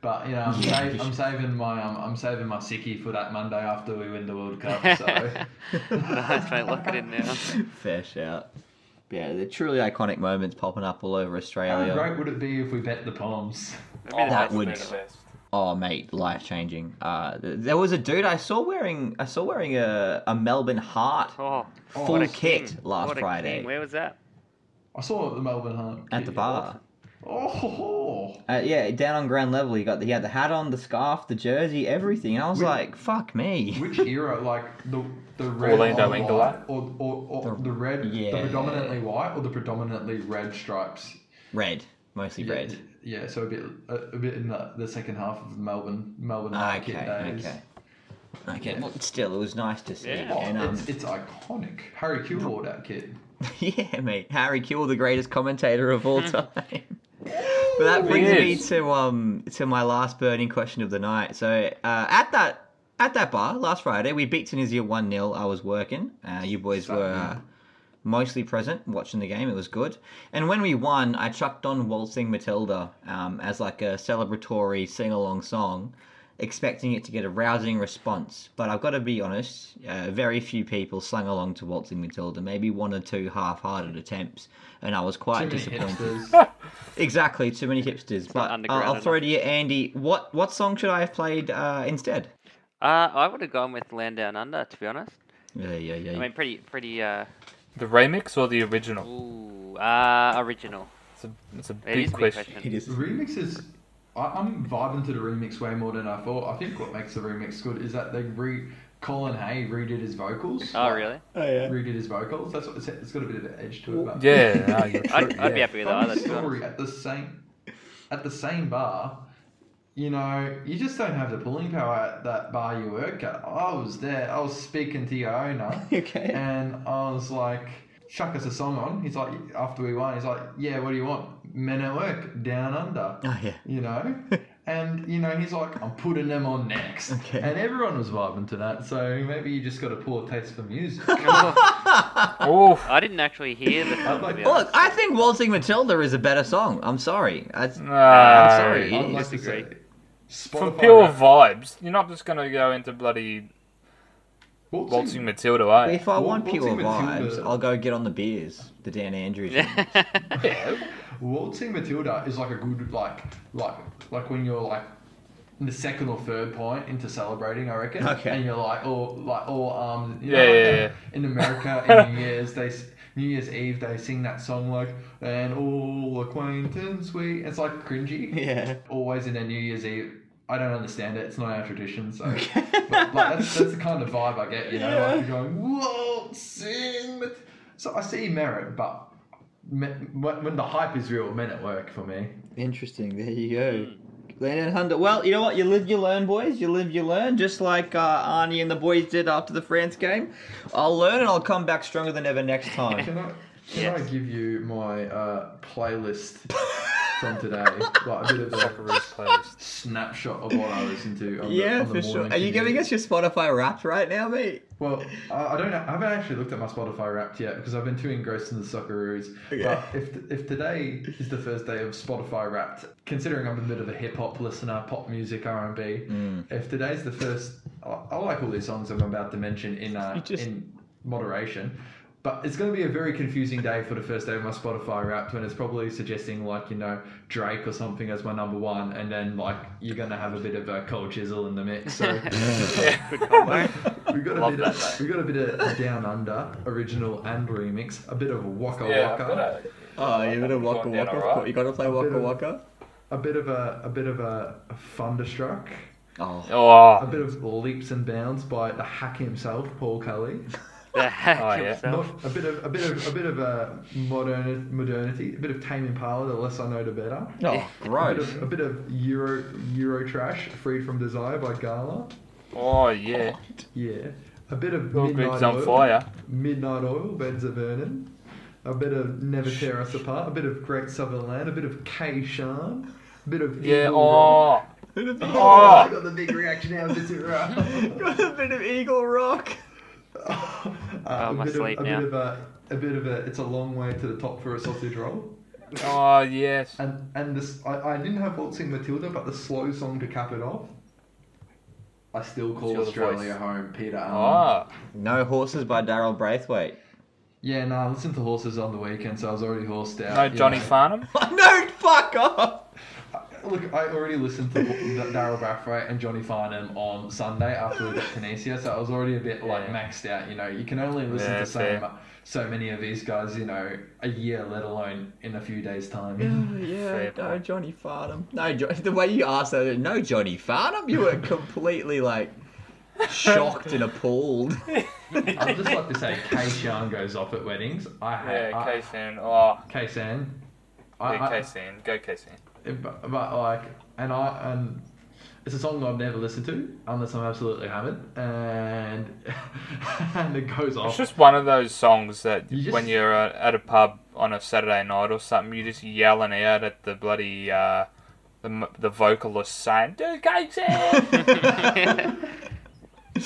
But you know, I'm saving my sickie for that Monday after we win the World Cup. So nice, mate. Lock it in now. Fair shout. Yeah, they're truly iconic moments popping up all over Australia. How great would it be if we bet the Palms? That would be the best. Oh, mate, life changing. There was a dude I saw wearing a Melbourne Heart full kit last Friday. King. Where was that? I saw the Melbourne Heart at the bar. Down on ground level, he had the hat on, the scarf, the jersey, everything, and I was like, "Fuck me!" Which era, like the red the predominantly white or the predominantly red stripes? Red, mostly red. Yeah, so a bit in the second half of Melbourne market days. Okay. Well, still, it was nice to see. Yeah. And, it's iconic. Harry Kewell wore that kit. Yeah, mate. Harry Kewell, the greatest commentator of all time. But that brings me to my last burning question of the night. So at that bar last Friday, we beat Tunisia 1-0. I was working. You boys were mostly present, watching the game. It was good. And when we won, I chucked on Waltzing Matilda as like a celebratory sing-along song, expecting it to get a rousing response. But I've got to be honest, very few people slung along to Waltzing Matilda, maybe one or two half-hearted attempts, and I was quite disappointed. Exactly, too many hipsters. But I'll throw to you, Andy. What song should I have played instead? I would have gone with Land Down Under, to be honest. Yeah. I mean, pretty... The remix or the original? Ooh, original. It's a big question. It is. The remix is... I'm vibing to the remix way more than I thought. I think what makes the remix good is that they Colin Hay redid his vocals. Oh, really? Oh, yeah. Redid his vocals. That's what it's got a bit of an edge to it. But I'd be happy with that. Story at the same bar, you know, you just don't have the pulling power at that bar you work at. I was there. I was speaking to your owner. Okay. And I was like, chuck us a song on. He's like, after we won, he's like, yeah, what do you want? Men at Work, Down Under. Oh, yeah. You know? And, you know, he's like, I'm putting them on next. Okay. And everyone was vibing to that, so maybe you just got a poor taste for music. Oh. I didn't actually hear the song. Look, I think Waltzing Matilda is a better song. I'm sorry. I'm sorry. I disagree. From pure vibes, you're not just going to go into bloody... Waltzing Matilda, eh? If I want pure vibes, I'll go get on the beers, the Dan Andrews. Yeah, Waltzing Matilda is like a good like when you're like in the second or third point into celebrating, I reckon. Okay. And you're like, in America, in New Year's Eve, they sing that song like, and all acquaintance we. It's like cringy. Yeah. Always in their New Year's Eve. I don't understand it. It's not our tradition, so but that's the kind of vibe I get, you know. Yeah. Like you're going, waltzing. So I see merit, but when the hype is real, Men at Work for me. Interesting. There you go. Well, you know what? You live, you learn, boys. You live, you learn. Just like Arnie and the boys did after the France game. I'll learn and I'll come back stronger than ever next time. Can I give you my playlist? From today, like a bit of a Socceroos snapshot of what I listen to. On the morning. Sure. Are you giving us your Spotify Wrapped right now, mate? Well, I haven't actually looked at my Spotify Wrapped yet because I've been too engrossed in the Socceroos. Okay. But if today is the first day of Spotify Wrapped, considering I'm a bit of a hip hop listener, pop music, R&B, if today's the first, I like all these songs I'm about to mention in moderation. But it's going to be a very confusing day for the first day of my Spotify Wrapped, when it's probably suggesting, like, you know, Drake or something as my number one, and then, like, you're going to have a bit of a cold chisel in the mix. So we got a bit of Down Under, original and remix, a bit of Waka Waka. Oh, you're a bit of Waka Waka. Right. You got to play Waka Waka. A bit of a Thunderstruck. Oh. A bit of Leaps and Bounds by the hack himself, Paul Kelly. The heck himself. A bit of modernity, a bit of Tame Impala. The less I know, the better. Oh, right. A bit of Euro trash, Freed from Desire by Gala. Oh yeah. Yeah. A bit of Midnight Oil. Fire. Midnight Oil, Beds of Vernon. A bit of Never Tear Us Apart. A bit of Great Southern Land. A bit of K-Shan. A bit of Eagle Rock. I got the big reaction out of it, right? Got a bit of Eagle Rock. A bit of a It's a Long Way to the Top for a Sausage Roll. Oh yes. And this I didn't have Waltzing Matilda, but the slow song to cap it off. I Still Call Australia Home, Peter Allen. Oh. No Horses by Daryl Braithwaite. Yeah, no, I listened to Horses on the weekend, so I was already horsed out. No Johnny Farnham? No, fuck off! Look, I already listened to Daryl Braithwaite and Johnny Farnham on Sunday after we got Tunisia, so I was already a bit like maxed out. You know, you can only listen to so many of these guys, you know, a year, let alone in a few days' time. No Johnny Farnham. No, the way you asked that, no Johnny Farnham. You were completely like shocked and appalled. I'd just like to say, K-Shan goes off at weddings. K-Shan. Oh, K-Shan. K-Shan. Go K-Shan. But like, and it's a song I've never listened to unless I'm absolutely hammered, and it goes off. It's just one of those songs that when you're at a pub on a Saturday night or something, you're just yelling out at the bloody the vocalist saying, "Do cakes in." Oh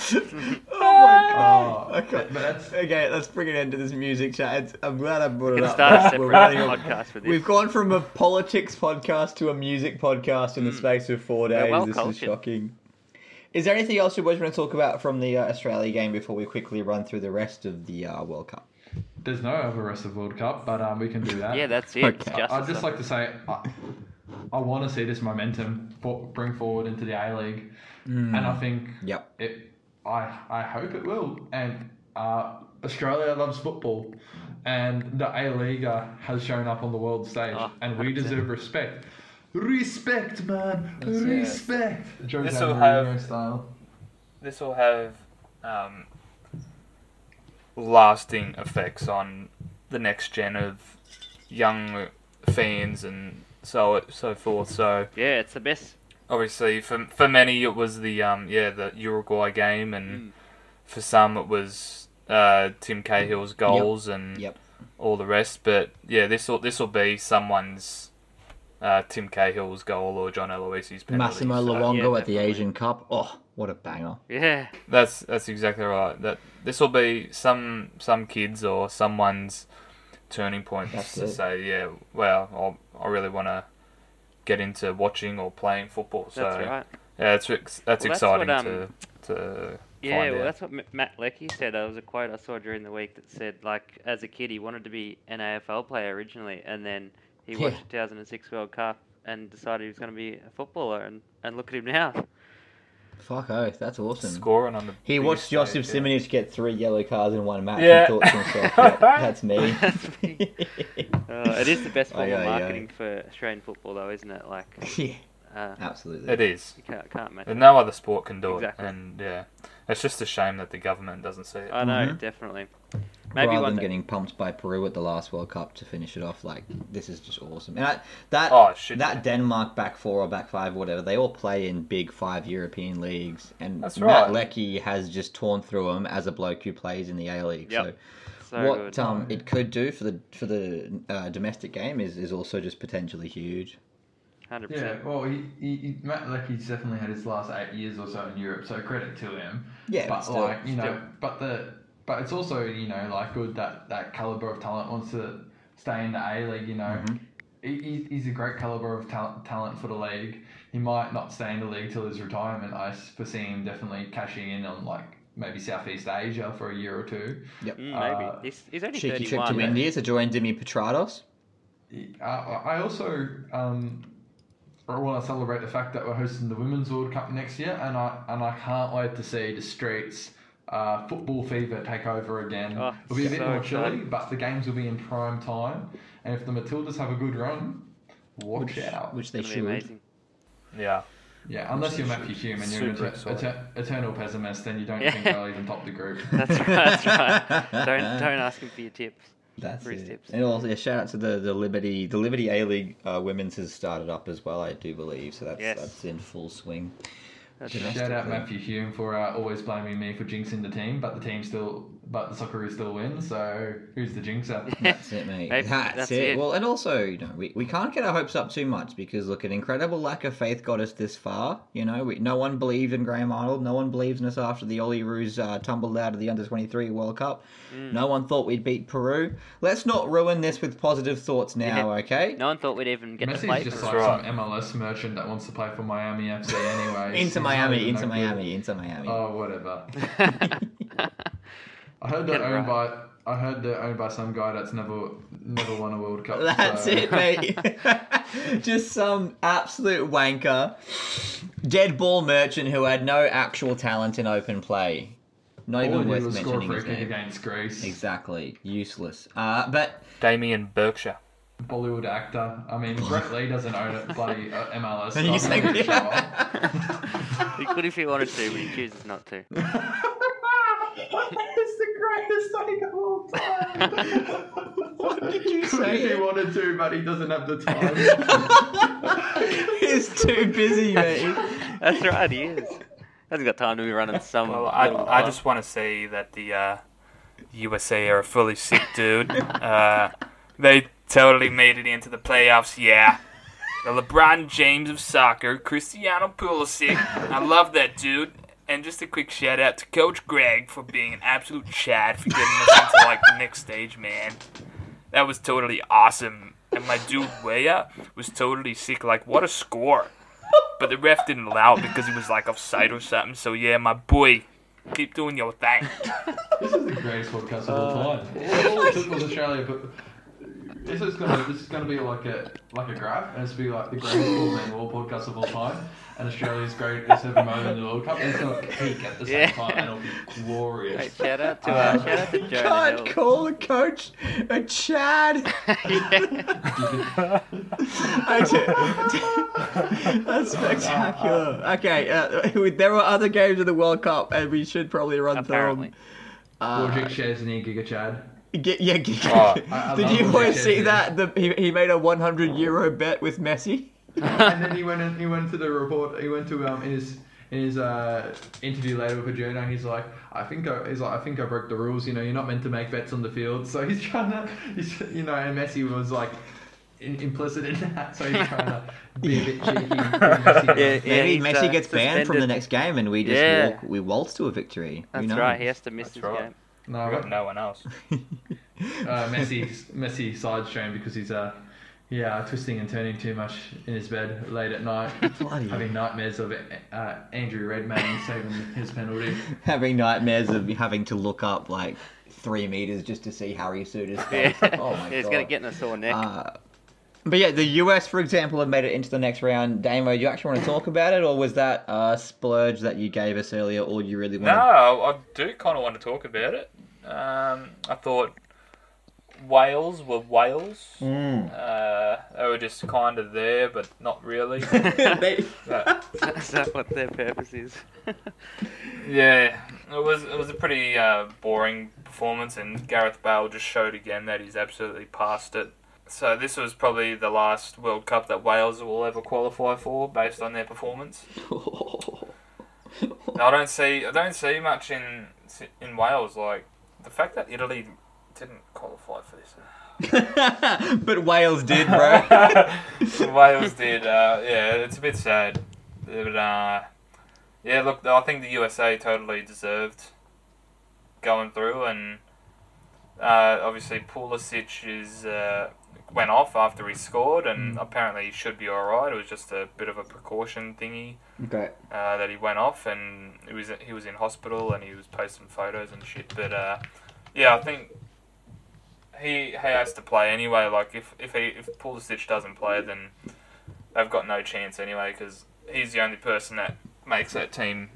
my god! Okay, let's bring an end to this music chat. I'm glad I brought it up. Start a podcast for this. We've gone from a politics podcast to a music podcast in the space of 4 days. Well, this is shocking. Is there anything else you boys want to talk about from the Australia game before we quickly run through the rest of the World Cup? There's no other rest of World Cup, but we can do that. Yeah, that's it. Okay. I'd just like to say I want to see this momentum bring forward into the A-League, and I think I hope it will. And Australia loves football, and the A-League has shown up on the world stage, and we deserve respect. Respect, man. That's respect. This will have lasting effects on the next gen of young fans and so forth. So yeah, it's the best. Obviously, for many it was the Uruguay game, and for some it was Tim Cahill's goals and all the rest. But yeah, this will be someone's Tim Cahill's goal or John Aloisi's penalty. Massimo Luongo at the Asian Cup. Oh, what a banger! Yeah, that's exactly right. That this will be some kids or someone's turning point to say, yeah, well, I really want to get into watching or playing football. So that's right. Yeah, that's exciting to find out. That's what Matt Leckie said. There was a quote I saw during the week that said, like, as a kid he wanted to be an AFL player originally, and then he watched the 2006 World Cup and decided he was going to be a footballer, and look at him now. Fuck oath, that's awesome. Scoring on the He watched Josip Simonic get 3 yellow cards in one match and thought to himself, that's me. That's me. It is the best form of marketing for Australian football, though, isn't it? Like, absolutely. It is. You can't make it. No other sport can do it. And it's just a shame that the government doesn't see it. I know, definitely. Maybe rather than getting pumped by Peru at the last World Cup to finish it off, like, this is just awesome. And that Denmark back four or back five or whatever, they all play in big 5 European leagues, and Matt Leckie has just torn through them as a bloke who plays in the A-League. Yep. So what it could do for the domestic game is also just potentially huge. 100%. Yeah, well, he, Matt Leckie's definitely had his last 8 years or so in Europe, so credit to him. Yeah, but still, like, you know, still. But it's also, you know, like, good that caliber of talent wants to stay in the A-League, you know. Mm-hmm. He's a great caliber of talent for the league. He might not stay in the league till his retirement. I foresee him definitely cashing in on, like, maybe Southeast Asia for a year or two. Yep. Maybe. He's only 31. Cheeky trip to India to join Dimi Petratos. I also want to celebrate the fact that we're hosting the Women's World Cup next year, and I can't wait to see the streets football fever take over again. Oh, it'll be a bit more chilly, but the games will be in prime time, and if the Matildas have a good run, watch out. Which they should. Amazing. Yeah. Yeah, unless you're Matthew Hume and you're an eternal pessimist, then you don't think they'll even top the group. That's right. Don't ask him for your tip. That's it. Tips. And also, shout out to the Liberty. The Liberty A-League Women's has started up as well, I do believe. So that's in full swing. Shout out Matthew Hume for always blaming me for jinxing the team, but the Socceroos still win. So who's the jinxer? That's it, mate. That's it. Well, and also, we can't get our hopes up too much because look, an incredible lack of faith got us this far. No one believed in Graham Arnold. No one believes in us after the Oli Roos tumbled out of the Under-23 World Cup. Mm. No one thought we'd beat Peru. Let's not ruin this with positive thoughts now, okay? No one thought we'd even get to play. Messi's just some MLS merchant that wants to play for Miami FC anyway. Into Miami. Oh, whatever. I heard they're owned by some guy that's never won a World Cup. That's it, mate. Just some absolute wanker, dead ball merchant who had no actual talent in open play. Not even worth mentioning his name. Against Greece. Exactly, useless. But Damien Berkshire. Bollywood actor. I mean, Brett Lee doesn't own it, bloody MLS. You saying, he could if he wanted to, but he chooses not to. It's the greatest thing of all time. What did you say? If he wanted to, but he doesn't have the time. He's too busy, mate. That's right, he is. Hasn't got time to be running some. Well, I just want to say that the USA are a fully sick dude. They totally made it into the playoffs, yeah. The LeBron James of soccer, Cristiano Pulisic. I love that dude. And just a quick shout out to Coach Greg for being an absolute chad for getting us into the next stage, man. That was totally awesome. And my dude Weah was totally sick. What a score. But the ref didn't allow it because he was offside or something. So yeah, my boy, keep doing your thing. This is the greatest podcast of all time. All football Australia, but this is gonna be like a graph, and it's gonna be the greatest Four Man Wall podcast of all time, and Australia's greatest ever moment in the World Cup. And it's gonna peak at the same time, and it'll be glorious. Wait, shout out to Jonah Hill. Can't call a coach a Chad. That's spectacular. Okay, there were other games in the World Cup, and we should probably run through them. Roger Chesney, Giga Chad. Did you always see that? He made a €100 bet with Messi, and then he went to the report. He went to in his interview later with a journal, and he's like, I think I broke the rules. You're not meant to make bets on the field. So he's trying to, and Messi was implicit in that, so he's trying to be a bit cheeky. Messi gets banned from the next game, and we just waltz to a victory. That's right. He has to miss his game. No, we've got no one else. Messi side stream because he's twisting and turning too much in his bed late at night, having nightmares of Andrew Redmayne saving his penalty, having nightmares of having to look up 3 meters just to see Harry Souttar's face. Oh my god, he's gonna get in a sore neck. But yeah, the US, for example, have made it into the next round. Damo, do you actually want to talk about it, or was that a splurge that you gave us earlier, all you really wanted? No, I do kind of want to talk about it. I thought Wales were Wales. Mm. They were just kind of there, but not really. Is that what their purpose is? Yeah, it was a pretty boring performance, and Gareth Bale just showed again that he's absolutely past it. So this was probably the last World Cup that Wales will ever qualify for, based on their performance. I don't see much in Wales. The fact that Italy didn't qualify for this, but Wales did, bro. Wales did. Yeah, it's a bit sad. But yeah, look, I think the USA totally deserved going through, and obviously Pulisic is. went off after he scored, and apparently he should be all right. It was just a bit of a precaution thingy. Okay. That he went off, and he was in hospital, and he was posting photos and shit. But yeah, I think he has to play anyway. Like if Pulisic doesn't play, then they've got no chance anyway, because he's the only person that makes that team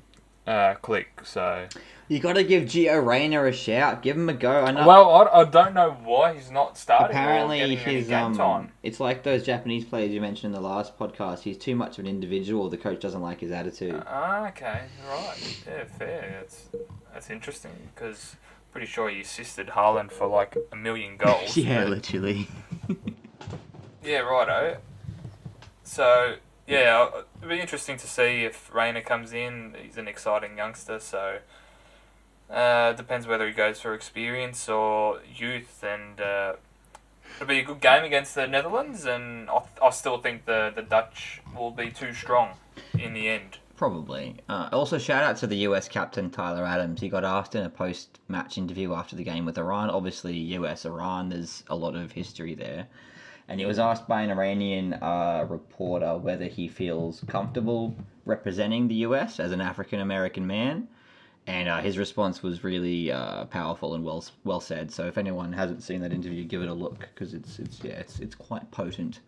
click. So you got to give Gio Reyna a shout. Give him a go. I know. Well, I don't know why he's not starting. Apparently, his time. It's like those Japanese players you mentioned in the last podcast. He's too much of an individual. The coach doesn't like his attitude. Okay, right. Yeah, fair. That's interesting, because I'm pretty sure he assisted Haaland for like 1 million goals. Yeah, but literally. Yeah, righto. So yeah, it'll be interesting to see if Reyna comes in. He's an exciting youngster, so. Depends whether he goes for experience or youth, and it'll be a good game against the Netherlands, and I still think the Dutch will be too strong in the end. Probably. Also, shout out to the US captain, Tyler Adams. He got asked in a post-match interview after the game with Iran. Obviously, US-Iran, there's a lot of history there. And he was asked by an Iranian reporter whether he feels comfortable representing the US as an African-American man. And his response was really powerful and well said. So if anyone hasn't seen that interview, give it a look, because it's quite potent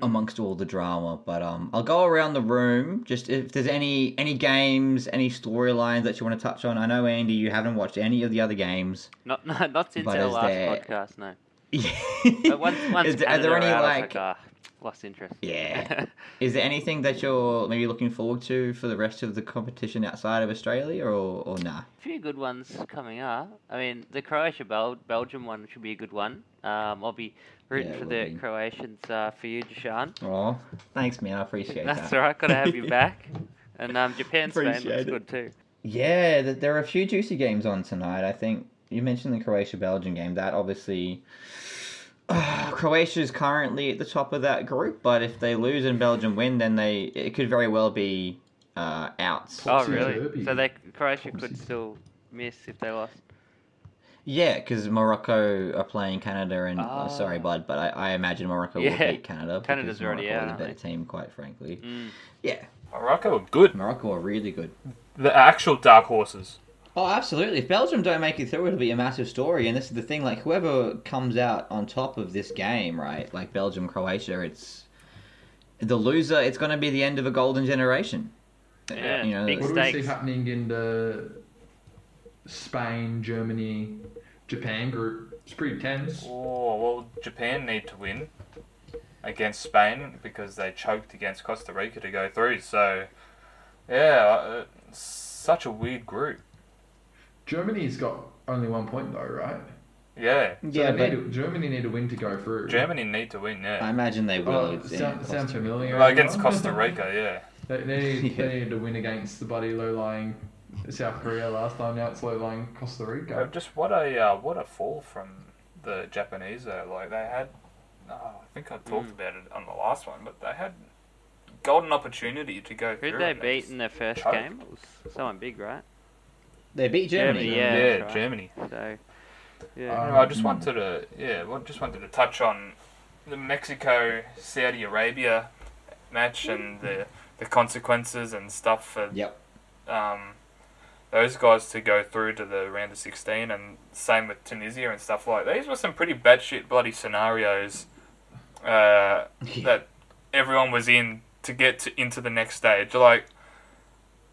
amongst all the drama. But I'll go around the room, just if there's any games, any storylines that you want to touch on. I know, Andy, you haven't watched any of the other games. Not since our last podcast, no. But once are there any lost interest? Yeah. Is there anything that you're maybe looking forward to for the rest of the competition outside of Australia, or nah? A few good ones coming up. I mean, the Croatia-Belgium one should be a good one. I'll be rooting for the Croatians for you, Jashan. Oh, thanks, man. I appreciate that. That's all right. Got to have you back. And Japan-Spain looks good too. Yeah, there are a few juicy games on tonight. I think you mentioned the Croatia-Belgium game. That obviously... Croatia is currently at the top of that group, but if they lose and Belgium win, then it could very well be out. Oh, really? So Croatia could still miss if they lost? Yeah, because Morocco are playing Canada, and sorry, bud, but I imagine Morocco will beat Canada. Canada's already out. Morocco is a better team, quite frankly. Mm. Yeah. Morocco are good. Morocco are really good. The actual dark horses. Oh, absolutely. If Belgium don't make it through, it'll be a massive story. And this is the thing, like, whoever comes out on top of this game, right, like Belgium, Croatia, it's... the loser, it's going to be the end of a golden generation. Yeah, you know, big stakes. What do we see happening in the Spain, Germany, Japan group? It's pretty tense. Oh, well, Japan need to win against Spain because they choked against Costa Rica to go through. So, yeah, it's such a weird group. Germany's got only 1 point, though, right? Yeah. So yeah, Germany need a win to go through. Germany need to win, yeah. I imagine they will. Sounds familiar. Well, against Costa Rica, yeah. They need to win against the bloody low-lying South Korea last time. Now it's low-lying Costa Rica. Just what a fall from the Japanese, though. Like, they had... Oh, I think I talked about it on the last one, but they had golden opportunity to go through. Who'd they beat in their first game? It was someone big, right? They beat Germany. Yeah, right. Germany. So, yeah. I just wanted to, touch on the Mexico-Saudi Arabia match and the consequences and stuff for those guys to go through to the round of 16, and same with Tunisia and stuff like that. These were some pretty batshit bloody scenarios that everyone was in to get into the next stage. Like,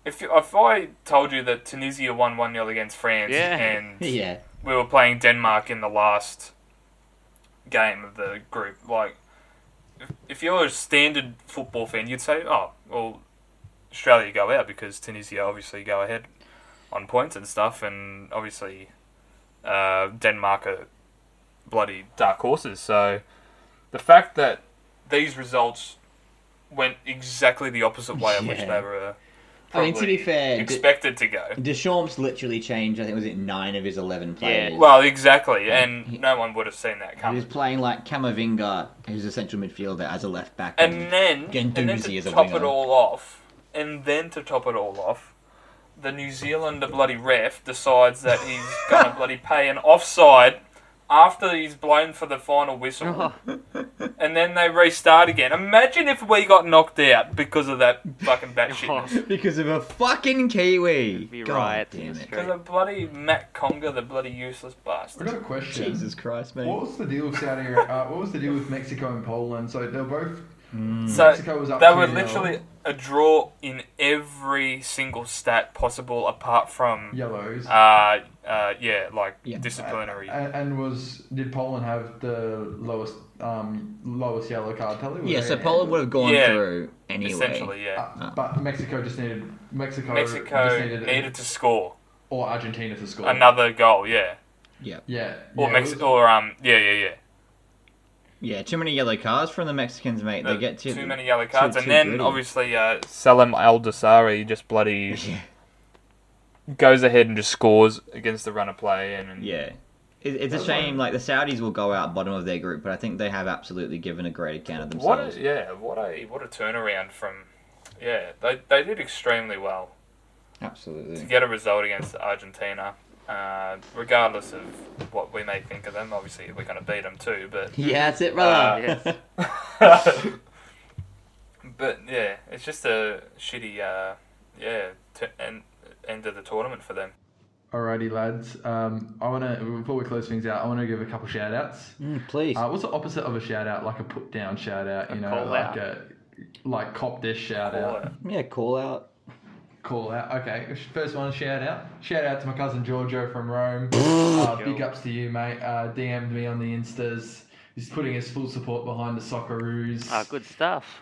If I told you that Tunisia won 1-0 against France and we were playing Denmark in the last game of the group, like, if you're a standard football fan, you'd say, oh, well, Australia go out because Tunisia obviously go ahead on points and stuff, and obviously Denmark are bloody dark horses. So the fact that these results went exactly the opposite way in which they were... I mean, to be fair, expected to go. Deschamps literally changed, I think, was it 9 of his 11 players? Yeah. Well, exactly, and no one would have seen that coming. He was playing like Camavinga, who's a central midfielder, as a left back, and then to top it all off, the New Zealander bloody ref decides that he's going to bloody pay an offside after he's blown for the final whistle. And then they restart again. Imagine if we got knocked out because of that fucking batshitness. Because of a fucking Kiwi. It'd be right. Damn it. Because of bloody Matt Conger, the bloody useless bastard. I've got a question. Jesus Christ, mate. What was the deal with Saudi Arabia? What was the deal with Mexico and Poland? So they were both... So Mexico was up they were literally a draw in every single stat possible apart from yellows. Disciplinary. And did Poland have the lowest yellow card tally? So Poland would have gone through anyway. Essentially, yeah. But Mexico just needed to score, or Argentina to score another goal. Yeah, too many yellow cards from the Mexicans, mate. They get too many yellow cards, and then obviously Salem Aldasari just bloody goes ahead and just scores against the run of play, and yeah, it's a shame. Like the Saudis will go out bottom of their group, but I think they have absolutely given a great account of themselves. What a turnaround from they did extremely well. Absolutely, to get a result against Argentina. Regardless of what we may think of them, obviously we're going to beat them too. But yeah, that's it, brother. But yeah, it's just a shitty end of the tournament for them. Alrighty, lads. I want to before we close things out, I want to give a couple shout outs. Please. What's the opposite of a shout out? Like a put down shout out, like cop dish shout out. Yeah, call out. Call out. Okay, first one, shout out. Shout out to my cousin Giorgio from Rome. Big ups to you, mate. DM'd me on the Instas. He's putting his full support behind the Socceroos. Good stuff.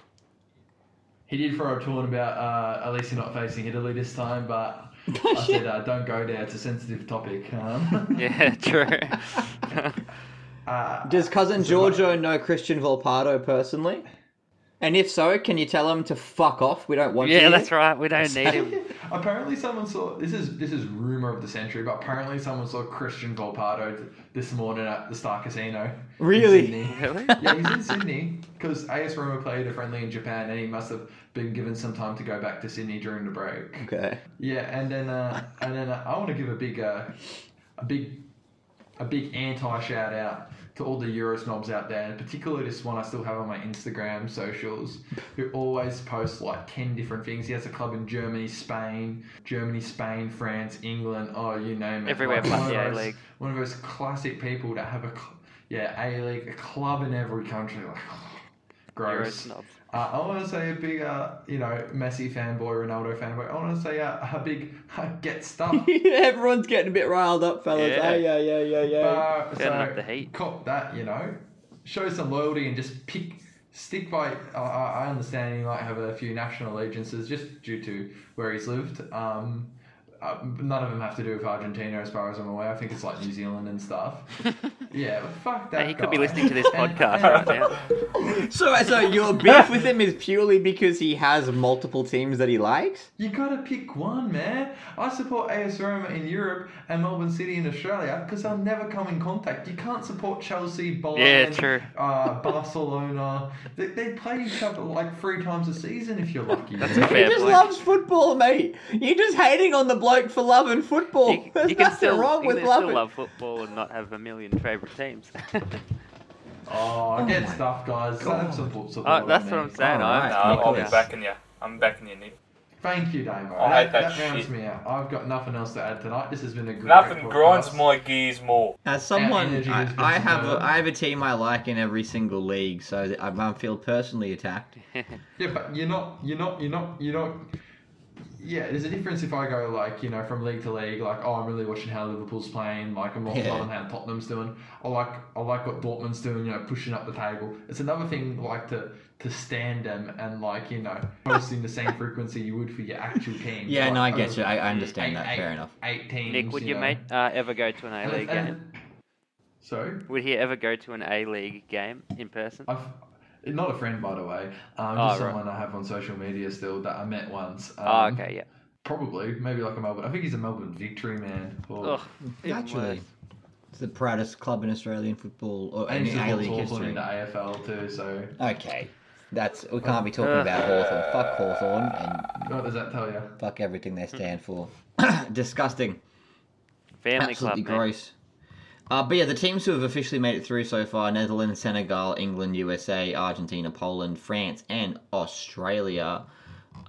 He did throw a taunt about at least you're not facing Italy this time, but I said don't go there. It's a sensitive topic. Yeah, true. Does cousin Giorgio know Cristian Volpato personally? And if so, can you tell him to fuck off? We don't want you. Yeah, that's right. We don't need him. Apparently someone saw... This is rumour of the century, but apparently someone saw Cristian Volpato this morning at the Star Casino. Really? Really? Yeah, he's in Sydney. Because AS Roma played a friendly in Japan, and he must have been given some time to go back to Sydney during the break. Okay. Yeah, and then I want to give a big anti-shout out to all the Euro snobs out there, and particularly this one I still have on my Instagram socials, who always posts like 10 different things. He has a club in Germany, Spain, France, England, oh, you name it. Everywhere plus the A-League. One of those classic people that have a club in every country. Like, gross. Euro snobs. I want to say a big, Messi fanboy, Ronaldo fanboy. I want to say a big get stuff. Everyone's getting a bit riled up, fellas. Yeah, yeah. Up the heat. Cop that, Show some loyalty and just stick by. I understand he might have a few national allegiances just due to where he's lived. None of them have to do with Argentina, as far as I'm aware. I think it's like New Zealand and stuff. Yeah, but fuck that. He could be listening to this podcast right now. So your beef with him is purely because he has multiple teams that he likes? You gotta pick one, man. I support AS Roma in Europe and Melbourne City in Australia because I'll never come in contact. You can't support Chelsea, Bolton, Barcelona. They play each other like 3 times a season if you're lucky. That's a fair point. Loves football, mate. You're just hating on the bloke for loving football. There's nothing wrong with loving. You can still love football and not have a million favourite teams. Get stuff, guys. Have some football. That's what I'm saying. I'll be backing you. I'm backing you, Nick. Thank you, Damo. I hate that shit. Rounds me out. I've got nothing else to add tonight. This has been a good. Nothing grinds my gears more. As someone, I have a team I like in every single league, so I feel personally attacked. Yeah, but you're not. Yeah, there's a difference if I go, from league to league, I'm really watching how Liverpool's playing, I'm not loving how Tottenham's doing. I like what Dortmund's doing, pushing up the table. It's another thing, to stand them and, posting the same frequency you would for your actual team. Yeah, I get you. I understand fair enough. 8 teams, Nick, would your mate ever go to an A-League game? Sorry? Would he ever go to an A-League game in person? Not a friend, by the way. Just someone I have on social media still that I met once. Okay, yeah. Probably. Maybe a Melbourne. I think he's a Melbourne Victory man. Actually, it's the proudest club in Australian football. And he's also in the AFL too, so... Okay. We can't be talking about Hawthorn. Fuck Hawthorn. What does that tell you? Fuck everything they stand for. Disgusting. Family Absolutely club, gross. Man. But yeah, the teams who have officially made it through so far: Netherlands, Senegal, England, USA, Argentina, Poland, France, and Australia.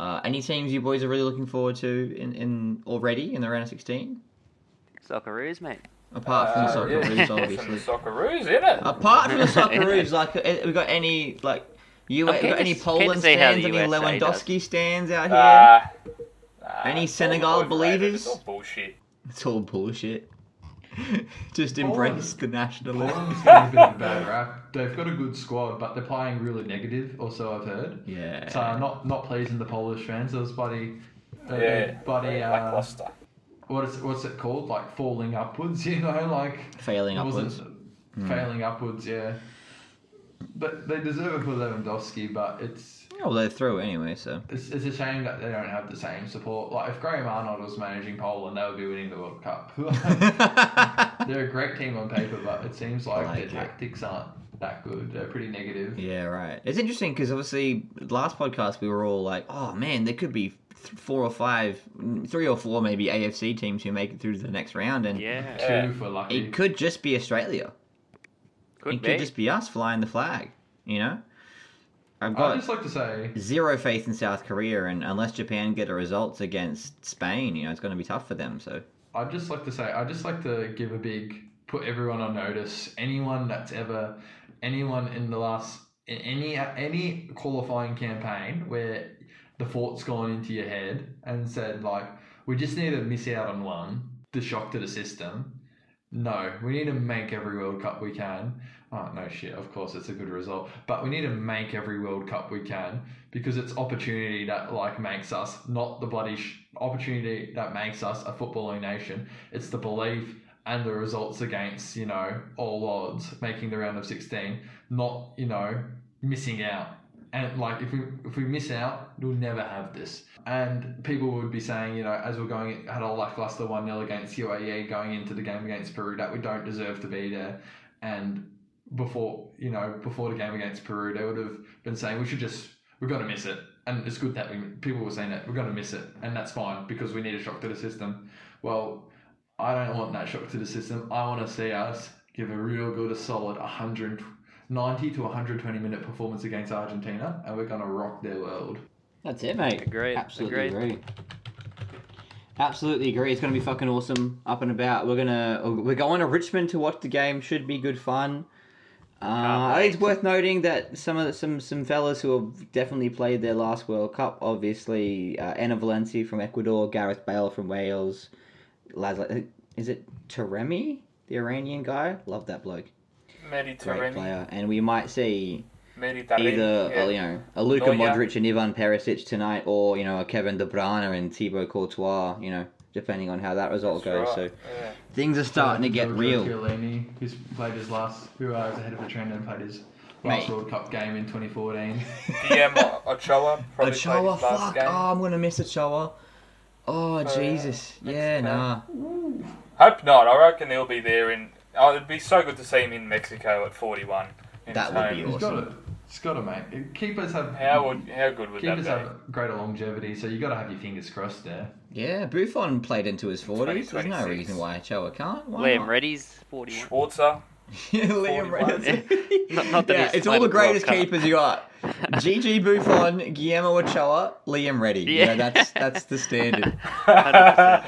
Any teams you boys are really looking forward to already in the round of 16? Socceroos, mate. Apart from the Socceroos, obviously. Some Socceroos, isn't it? Apart from the Socceroos, like, we got any like any Poland stands, any Lewandowski stands out here? Any Senegal believers? It's all bullshit. It's all bullshit. Just embrace the nationalism. Poland's got a bit of a bad rap. They've got a good squad, but they're playing really negative, or so I've heard. Yeah. So not pleasing the Polish fans. It was lackluster. What's it called? Like falling upwards, you know? Like failing upwards. Failing upwards, yeah. But they deserve it for Lewandowski, but it's... Oh, well, they're through anyway, so... It's a shame that they don't have the same support. Like, if Graham Arnold was managing Poland, they would be winning the World Cup. They're a great team on paper, but it seems like their tactics aren't that good. They're pretty negative. Yeah, right. It's interesting, because obviously, last podcast, we were all like, oh, man, there could be three or four maybe AFC teams who make it through to the next round, and... Yeah. Two for lucky. It could just be Australia. Could just be us flying the flag, you know? I'd just like to say zero faith in South Korea, and unless Japan get a result against Spain, you know, it's going to be tough for them. So I'd just like to give a big put everyone on notice. Anyone in the last any qualifying campaign where the thought's gone into your head and said like, we just need to miss out on one, the shock to the system. No, we need to make every World Cup we can. Oh, no shit, of course it's a good result. But we need to make every World Cup we can, because it's opportunity that makes us, not the bloody opportunity that makes us a footballing nation. It's the belief and the results against, you know, all odds, making the round of 16, not, you know, missing out. And if we miss out, we'll never have this. And people would be saying, you know, as we're going, had a lackluster 1-0 against UAE going into the game against Peru, that we don't deserve to be there. And before the game against Peru, they would have been saying we're going to miss it. And it's good that people were saying that we're going to miss it, and that's fine because we need a shock to the system. Well, I don't want that shock to the system. I want to see us give a real good, a solid 90 to 120 minute performance against Argentina, and we're going to rock their world. That's it, mate. Agreed. Absolutely agree. It's going to be fucking awesome. Up and about. We're going to Richmond to watch the game. Should be good fun. I think it's worth noting that some fellas who have definitely played their last World Cup, obviously, Enner Valencia from Ecuador, Gareth Bale from Wales, is it Taremi, the Iranian guy? Love that bloke. Great player, and we might see a Luka Modric and Ivan Perisic tonight, or, you know, a Kevin De Bruyne and Thibaut Courtois, you know, depending on how that result goes. Right. So things are starting to get real. Chiellini, who's played his last, who was ahead of a trend and played his last World Cup game in 2014. Memo Ochoa probably played his last game. Oh, I'm gonna miss Ochoa. Oh, Jesus, hope not. I reckon he'll be there in. Oh, it'd be so good to see him in Mexico at 41. That would be awesome. It's got to, mate. Keepers have... How good would that be? Keepers have greater longevity, so you got to have your fingers crossed there. Yeah, Buffon played into his 40s. There's no reason why Ochoa can't. Liam Reddy's 41. Schwarzer. Liam Reddy's. It's all the greatest keepers you got. Gigi Buffon, Guillermo Ochoa, Liam Reddy. Yeah, you know, that's the standard. 100%.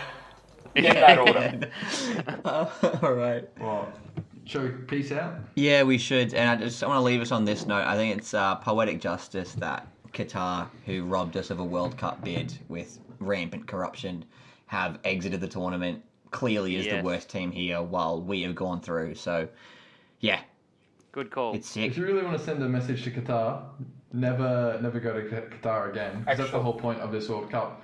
In that order. All right. Well, shall we peace out? Yeah, we should. And I want to leave us on this note. I think it's poetic justice that Qatar, who robbed us of a World Cup bid with rampant corruption, have exited the tournament. Clearly is the worst team here, while we have gone through. So, yeah. Good call. It's sick. If you really want to send a message to Qatar, never go to Qatar again. Because that's the whole point of this World Cup.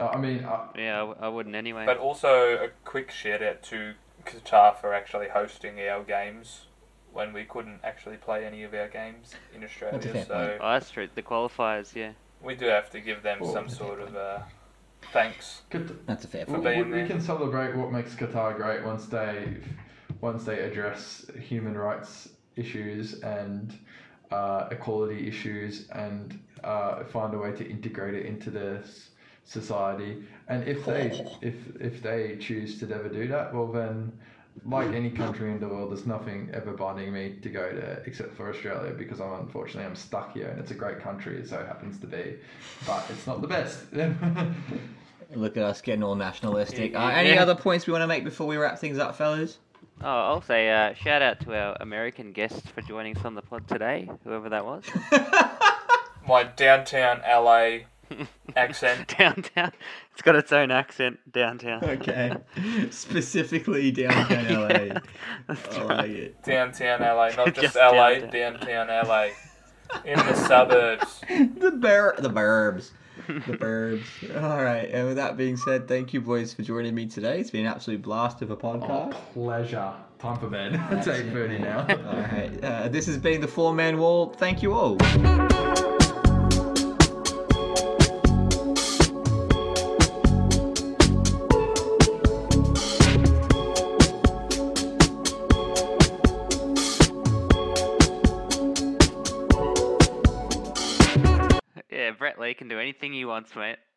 I wouldn't anyway. But also a quick shout out to Qatar for actually hosting our games when we couldn't actually play any of our games in Australia. That's true. The qualifiers, yeah. We do have to give them some sort of thanks. That's a fair point. We can celebrate what makes Qatar great once they address human rights issues and equality issues and find a way to integrate it into society, and if they choose to never do that, well then like any country in the world, there's nothing ever binding me to go to except for Australia, because I'm stuck here, and it's a great country, so it happens to be, but it's not the best. Look at us getting all nationalistic. Any other points we want to make before we wrap things up, fellas? Oh, I'll say shout out to our American guests for joining us on the pod today, whoever that was. My downtown LA accent. Downtown. It's got its own accent, downtown. Okay. Specifically downtown LA. Yeah, I like it. Downtown LA, not just LA, downtown LA. In the suburbs. The burbs. The burbs. All right. And with that being said, thank you, boys, for joining me today. It's been an absolute blast of a podcast. Oh, pleasure. Time for bed. It's 8:30 now. All right. This has been the 4-Man Wall. Thank you all. Can do anything he wants, mate.